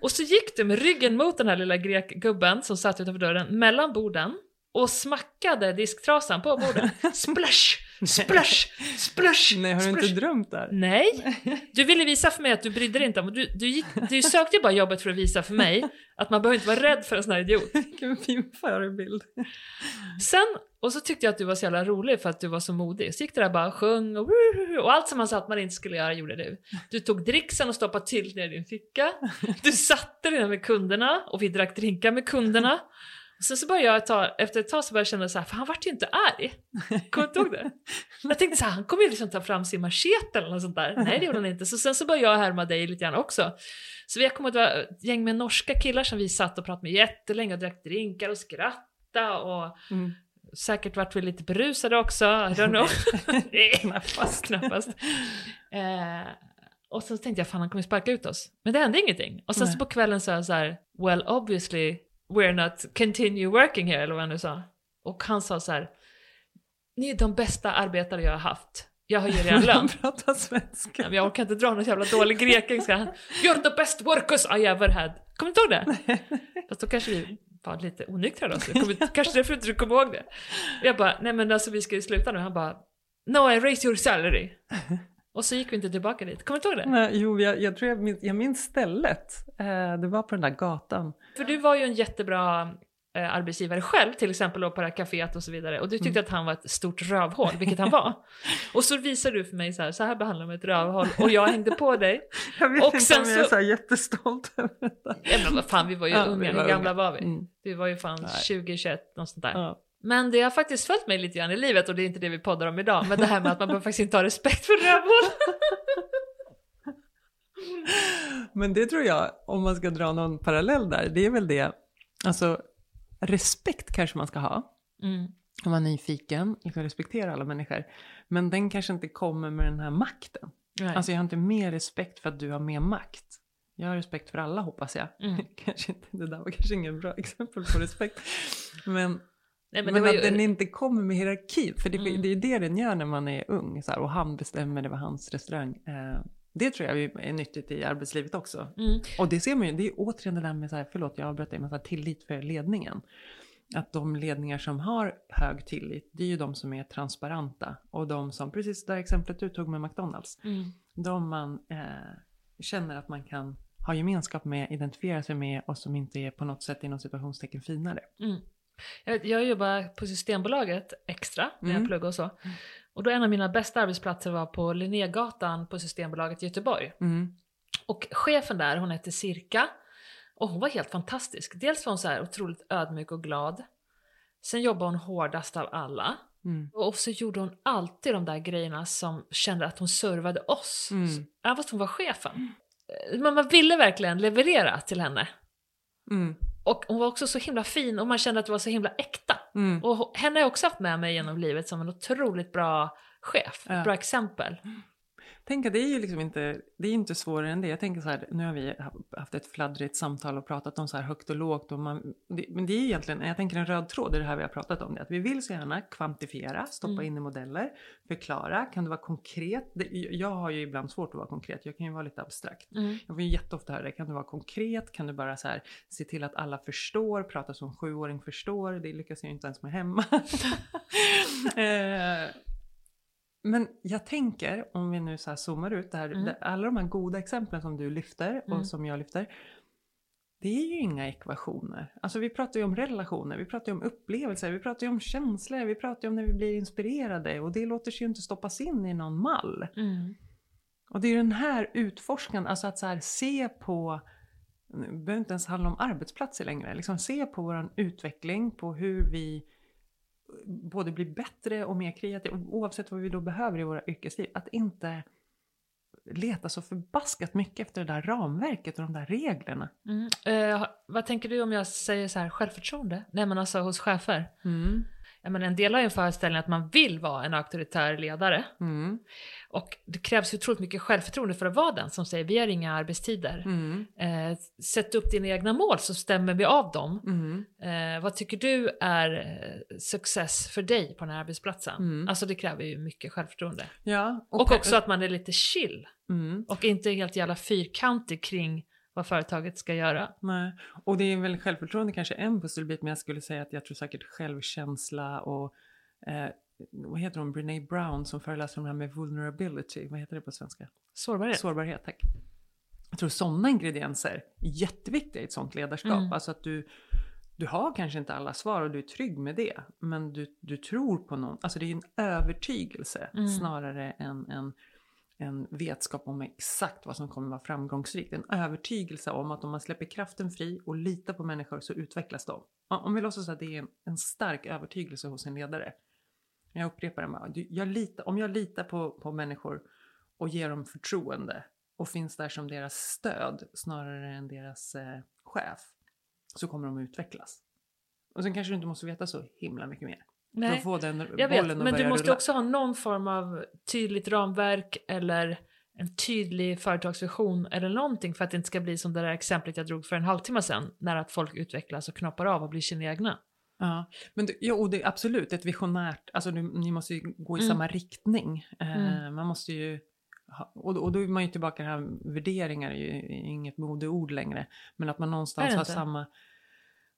Och så gick du med ryggen mot den här lilla grekgubben som satt utanför dörren mellan borden. Och smackade disktrasan på bordet. Splash! Splash! Splash! Nej, har du splash. Inte drömt där? Nej. Du ville visa för mig att du brydde dig inte om. Du, du, gick, du sökte bara jobbet för att visa för mig att man behöver inte vara rädd för en sån här idiot. Vilken fin förebild. Sen, och så tyckte jag att du var så jävla rolig för att du var så modig. Så gick det där bara sjung och, och allt som man sa att man inte skulle göra gjorde du. Du tog dricksen och stoppade till ner i din ficka. Du satte dig med kunderna och vi drack drinkar med kunderna. Sen så började jag ta, efter ett tag så började jag känna så här, för han var ju inte arg. Kommer du ihåg det? Jag tänkte så här, han kommer ju liksom ta fram sin machete eller något sånt där. Nej, det gjorde han inte. Så sen så började jag härma dig lite grann också. Så vi kom att vara ett gäng med norska killar som vi satt och pratade med jättelänge och drack drinkar och skratta och mm. säkert vart vi lite berusade också. I don't know. Knappast. Knappast. Eh, och sen så tänkte jag, fan han kommer sparka ut oss. Men det hände ingenting. Och sen så på kvällen så jag så här, well obviously... we're not continue working here, eller vad han nu sa. Och han sa så här, ni är de bästa arbetare jag har haft. Jag har ju redan lön. Han pratar svenska. Jag orkar inte dra något jävla dålig grekiska. You're the best workers I ever had. Kommer du ihåg det? Fast då kanske vi var lite onyktra då. Så kommer, kanske därför inte du kommer ihåg det. Jag bara, nej men alltså vi ska ju sluta nu. Han bara, no I raise your salary. Och så gick vi inte tillbaka dit. Kommer du ihåg det? Nej, jo, jag, jag tror jag minns, jag minns stället. Eh, det var på den där gatan. För du var ju en jättebra eh, arbetsgivare själv. Till exempel på det här kaféet och så vidare. Och du tyckte mm. att han var ett stort rövhål. Vilket han var. Och så visade du för mig så här. Så här behandlar man ett rövhål. Och jag hängde på dig. Jag vet och inte sen om jag är så, så här jättestolt över detta. Ja, men vad fan, vi var ju ja, unga. Hur gamla var vi? Mm. Vi var ju fan tjugo, tjugoett, något sånt där. Ja. Men det har faktiskt följt mig lite grann i livet, och det är inte det vi poddar om idag. Men det här med att man behöver faktiskt inte ha respekt för rövhål. Men det tror jag, om man ska dra någon parallell där, det är väl det. Alltså, respekt kanske man ska ha. Mm. Om man är nyfiken, liksom respektera alla människor. Men den kanske inte kommer med den här makten. Nej. Alltså jag har inte mer respekt för att du har mer makt. Jag har respekt för alla, hoppas jag. Mm. Kanske inte, det där var kanske ingen bra exempel på respekt. Men, Nej, men, men att ju... den inte kommer med hierarki. För det, mm. det är det den gör när man är ung. Så här, och han bestämmer, det var hans restaurang. Eh, det tror jag är nyttigt i arbetslivet också. Mm. Och det ser man ju, det är återigen det där med så här, förlåt jag avbröt dig, men så här, tillit för ledningen. Att de ledningar som har hög tillit, det är ju de som är transparenta. Och de som, precis det där exemplet du tog med McDonalds. Mm. De man eh, känner att man kan ha gemenskap med, identifiera sig med. Och som inte är på något sätt i någon situationstecken finare. Mm. Jag, jag jobbar på Systembolaget extra när mm. jag pluggar och så. Mm. Och då en av mina bästa arbetsplatser var på Linnégatan på Systembolaget i Göteborg. Mm. Och chefen där, hon heter Cirka. Och hon var helt fantastisk. Dels var hon så här otroligt ödmjuk och glad. Sen jobbade hon hårdast av alla. Mm. Och så gjorde hon alltid de där grejerna som kände att hon servade oss. Mm. Så, även fast hon var chefen. Men man ville verkligen leverera till henne. Mm. Och hon var också så himla fin. Och man kände att det var så himla äkta. Mm. Och henne har jag också haft med mig genom livet som en otroligt bra chef. Ja. Bra exempel. Tänk att det är ju liksom inte, det är inte svårare än det. Jag tänker så här, nu har vi haft ett fladdrigt samtal och pratat om så här högt och lågt. Och man, det, men det är egentligen, jag tänker en röd tråd i det här vi har pratat om. Det, att vi vill så gärna kvantifiera, stoppa mm. in i modeller, förklara. Kan det vara konkret? Det, jag har ju ibland svårt att vara konkret. Jag kan ju vara lite abstrakt. Mm. Jag vill ju jätteofta höra det. Kan det vara konkret? Kan du bara så här, se till att alla förstår? Prata som sjuåring förstår. Det lyckas jag ju inte ens med hemma. eh, Men jag tänker, om vi nu så här zoomar ut det här, mm. alla de här goda exemplen som du lyfter och mm. som jag lyfter, det är ju inga ekvationer. Alltså vi pratar ju om relationer, vi pratar ju om upplevelser, vi pratar ju om känslor, vi pratar ju om när vi blir inspirerade, och det låter sig ju inte stoppas in i någon mall. Mm. Och det är ju den här utforskan, alltså att så här se på, det behöver inte ens handla om arbetsplatser längre, liksom se på vår utveckling, på hur vi både bli bättre och mer kreativ, oavsett vad vi då behöver i våra yrkesliv, att inte leta så förbaskat mycket efter det där ramverket och de där reglerna. Mm. Eh, vad tänker du om jag säger så här, självförtroende? Nej men alltså hos chefer. Mm. Jag menar, en del har ju en föreställning att man vill vara en auktoritär ledare. Mm. Och det krävs ju otroligt mycket självförtroende för att vara den som säger vi har inga arbetstider. Mm. Eh, sätt upp dina egna mål så stämmer vi av dem. Mm. Eh, vad tycker du är success för dig på den här arbetsplatsen? Mm. Alltså det kräver ju mycket självförtroende. Ja, och, och också att man är lite chill. Mm. Och inte helt jävla fyrkantig kring vad företaget ska göra. Nej. Och det är väl självförtroende kanske en pusselbit, men jag skulle säga att jag tror säkert självkänsla och eh, vad heter hon? Brené Brown som föreläser om det här med vulnerability. Vad heter det på svenska? Sårbarhet. Sårbarhet, tack. Jag tror sådana ingredienser är jätteviktiga i ett sådant ledarskap. Mm. Alltså att du, du har kanske inte alla svar och du är trygg med det. Men du, du tror på någon. Alltså det är en övertygelse mm. snarare än en... en vetskap om exakt vad som kommer vara framgångsrikt. En övertygelse om att om man släpper kraften fri och litar på människor så utvecklas de. Om vi låtsas att det är en, en stark övertygelse hos en ledare. Jag upprepar det. Jag litar, om jag litar på, på människor och ger dem förtroende och finns där som deras stöd snarare än deras eh, chef, så kommer de att utvecklas. Och sen kanske du inte måste veta så himla mycket mer. Nej, få den jag vet, men du måste rulla. Också ha någon form av tydligt ramverk eller en tydlig företagsvision eller någonting, för att det inte ska bli som det där exemplet jag drog för en halvtimme sedan, när att folk utvecklas och knoppar av och blir sina egna. Ja, men det, jo, det är absolut ett visionärt, alltså du, ni måste ju gå i mm. samma riktning. Mm. Eh, man måste ju ha, och, och då är man ju tillbaka här, värderingar är ju inget modeord längre, men att man någonstans har inte samma.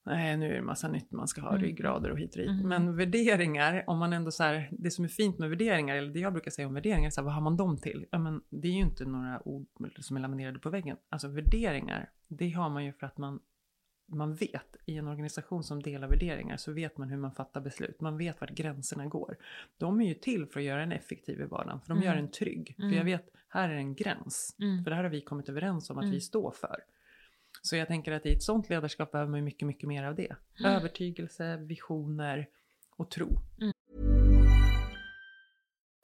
Nej, nu är det en massa nytt, man ska ha mm. ryggrader och hit och hit. Mm. Men värderingar, om man ändå så här, det som är fint med värderingar, eller det jag brukar säga om värderingar, så här, vad har man dem till? Ja, men det är ju inte några ord som är laminerade på väggen. Alltså värderingar, det har man ju för att man, man vet, i en organisation som delar värderingar så vet man hur man fattar beslut. Man vet vart gränserna går. De är ju till för att göra en effektiv i vardagen, för de mm. gör en trygg. Mm. För jag vet, här är en gräns. Mm. För det här har vi kommit överens om att mm. vi står för. Så jag tänker att i ett sånt ledarskap behöver man mycket, mycket mer av det. Mm. Övertygelse, visioner och tro. Mm.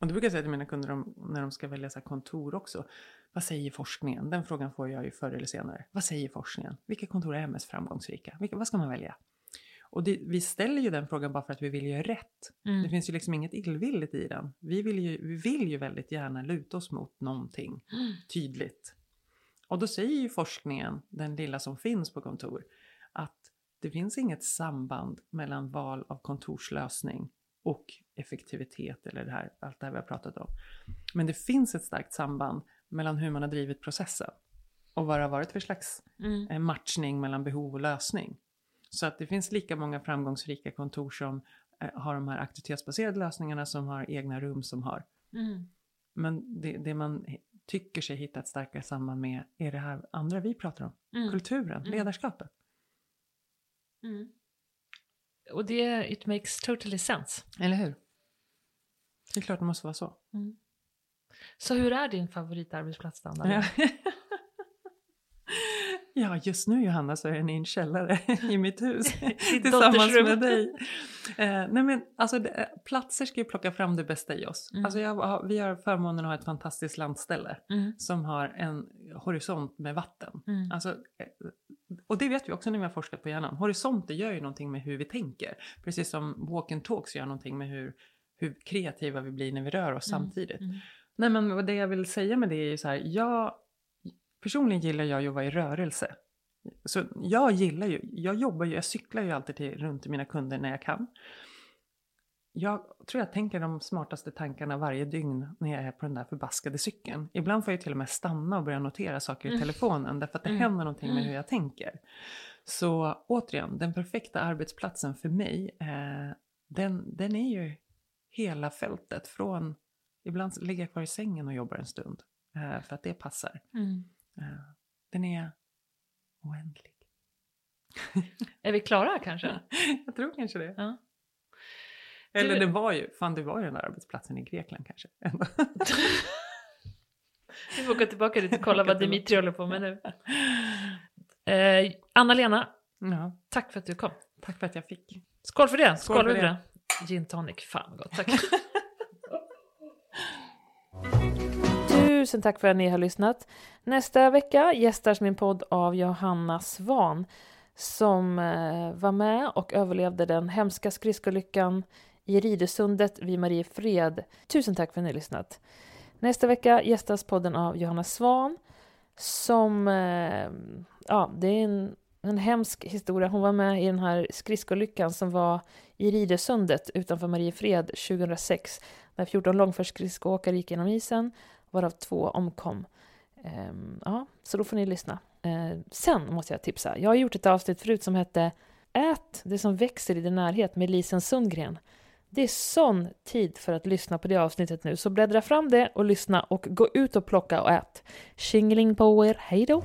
Och det brukar jag säga till mina kunder om, när de ska välja så här kontor också. Vad säger forskningen? Den frågan får jag ju förr eller senare. Vad säger forskningen? Vilka kontor är mest framgångsrika? Vilka, vad ska man välja? Och det, vi ställer ju den frågan bara för att vi vill göra rätt. Mm. Det finns ju liksom inget illvilligt i den. Vi vill ju, vi vill ju väldigt gärna luta oss mot någonting mm. tydligt. Och då säger ju forskningen, den lilla som finns på kontor, att det finns inget samband mellan val av kontorslösning och effektivitet eller det här, allt det här vi har pratat om. Men det finns ett starkt samband mellan hur man har drivit processen och vad det har varit för slags mm. matchning mellan behov och lösning. Så att det finns lika många framgångsrika kontor som eh, har de här aktivitetsbaserade lösningarna, som har egna rum, som har. Mm. Men det, det man tycker sig hitta ett starkare samband med är det här andra vi pratar om. Mm. Kulturen, mm. ledarskapet. Mm. Och det, it makes totally sense. Eller hur? Det är klart det måste vara så. Mm. Så hur är din favoritarbetsplats då? Ja. Ja, just nu Johanna så är den i en källare i mitt hus tillsammans med dig. Eh, nej men, alltså, det, platser ska ju plocka fram det bästa i oss. Mm. Alltså jag, vi har förmånen att ha ett fantastiskt landställe mm. som har en horisont med vatten. Mm. Alltså, och det vet vi också när vi har forskat på hjärnan. Horisonter gör ju någonting med hur vi tänker. Precis som walk and talks gör någonting med hur, hur kreativa vi blir när vi rör oss mm. samtidigt. Mm. Nej men det jag vill säga med det är ju så här, jag... Personligen gillar jag ju att vara i rörelse. Så jag gillar ju, jag jobbar ju, jag cyklar ju alltid till, runt till mina kunder när jag kan. Jag tror jag tänker de smartaste tankarna varje dygn när jag är på den där förbaskade cykeln. Ibland får jag till och med stanna och börja notera saker i telefonen. Mm. Därför att det mm. händer någonting med hur jag tänker. Så återigen, den perfekta arbetsplatsen för mig, eh, den, den är ju hela fältet. Från, ibland ligger jag kvar i sängen och jobbar en stund. Eh, för att det passar. Mm. Den är oändlig. Är vi klara kanske? Jag tror kanske det. Ja. Eller du... det var ju, fan det var ju den där arbetsplatsen i Grekland kanske. Vi får gå tillbaka lite och kolla vad Dimitri håller på med nu. Eh, Anna-Lena, ja. Tack för att du kom. Tack för att jag fick. Skål för det. Skål, Skål för det. det. Gin tonic, fan gott. Tack. Tusen tack för att ni har lyssnat. Nästa vecka gästas min podd av Johanna Svan, som var med och överlevde den hemska skridskolyckan i Ridösundet vid Mariefred. Tusen tack för att ni har lyssnat. Nästa vecka gästas podden av Johanna Svan, som, ja, det är en, en hemsk historia. Hon var med i den här skridskolyckan som var i Ridösundet utanför Mariefred tjugohundrasex, när fjorton långfärdsskridskoåkare gick genom isen, varav två omkom. Um, ja, så då får ni lyssna. Uh, sen måste jag tipsa. Jag har gjort ett avsnitt förut som hette Ät det som växer i din närhet med Lisen Sundgren. Det är sån tid för att lyssna på det avsnittet nu. Så bläddra fram det och lyssna och gå ut och plocka och ät. Tjingeling på er. Hej då!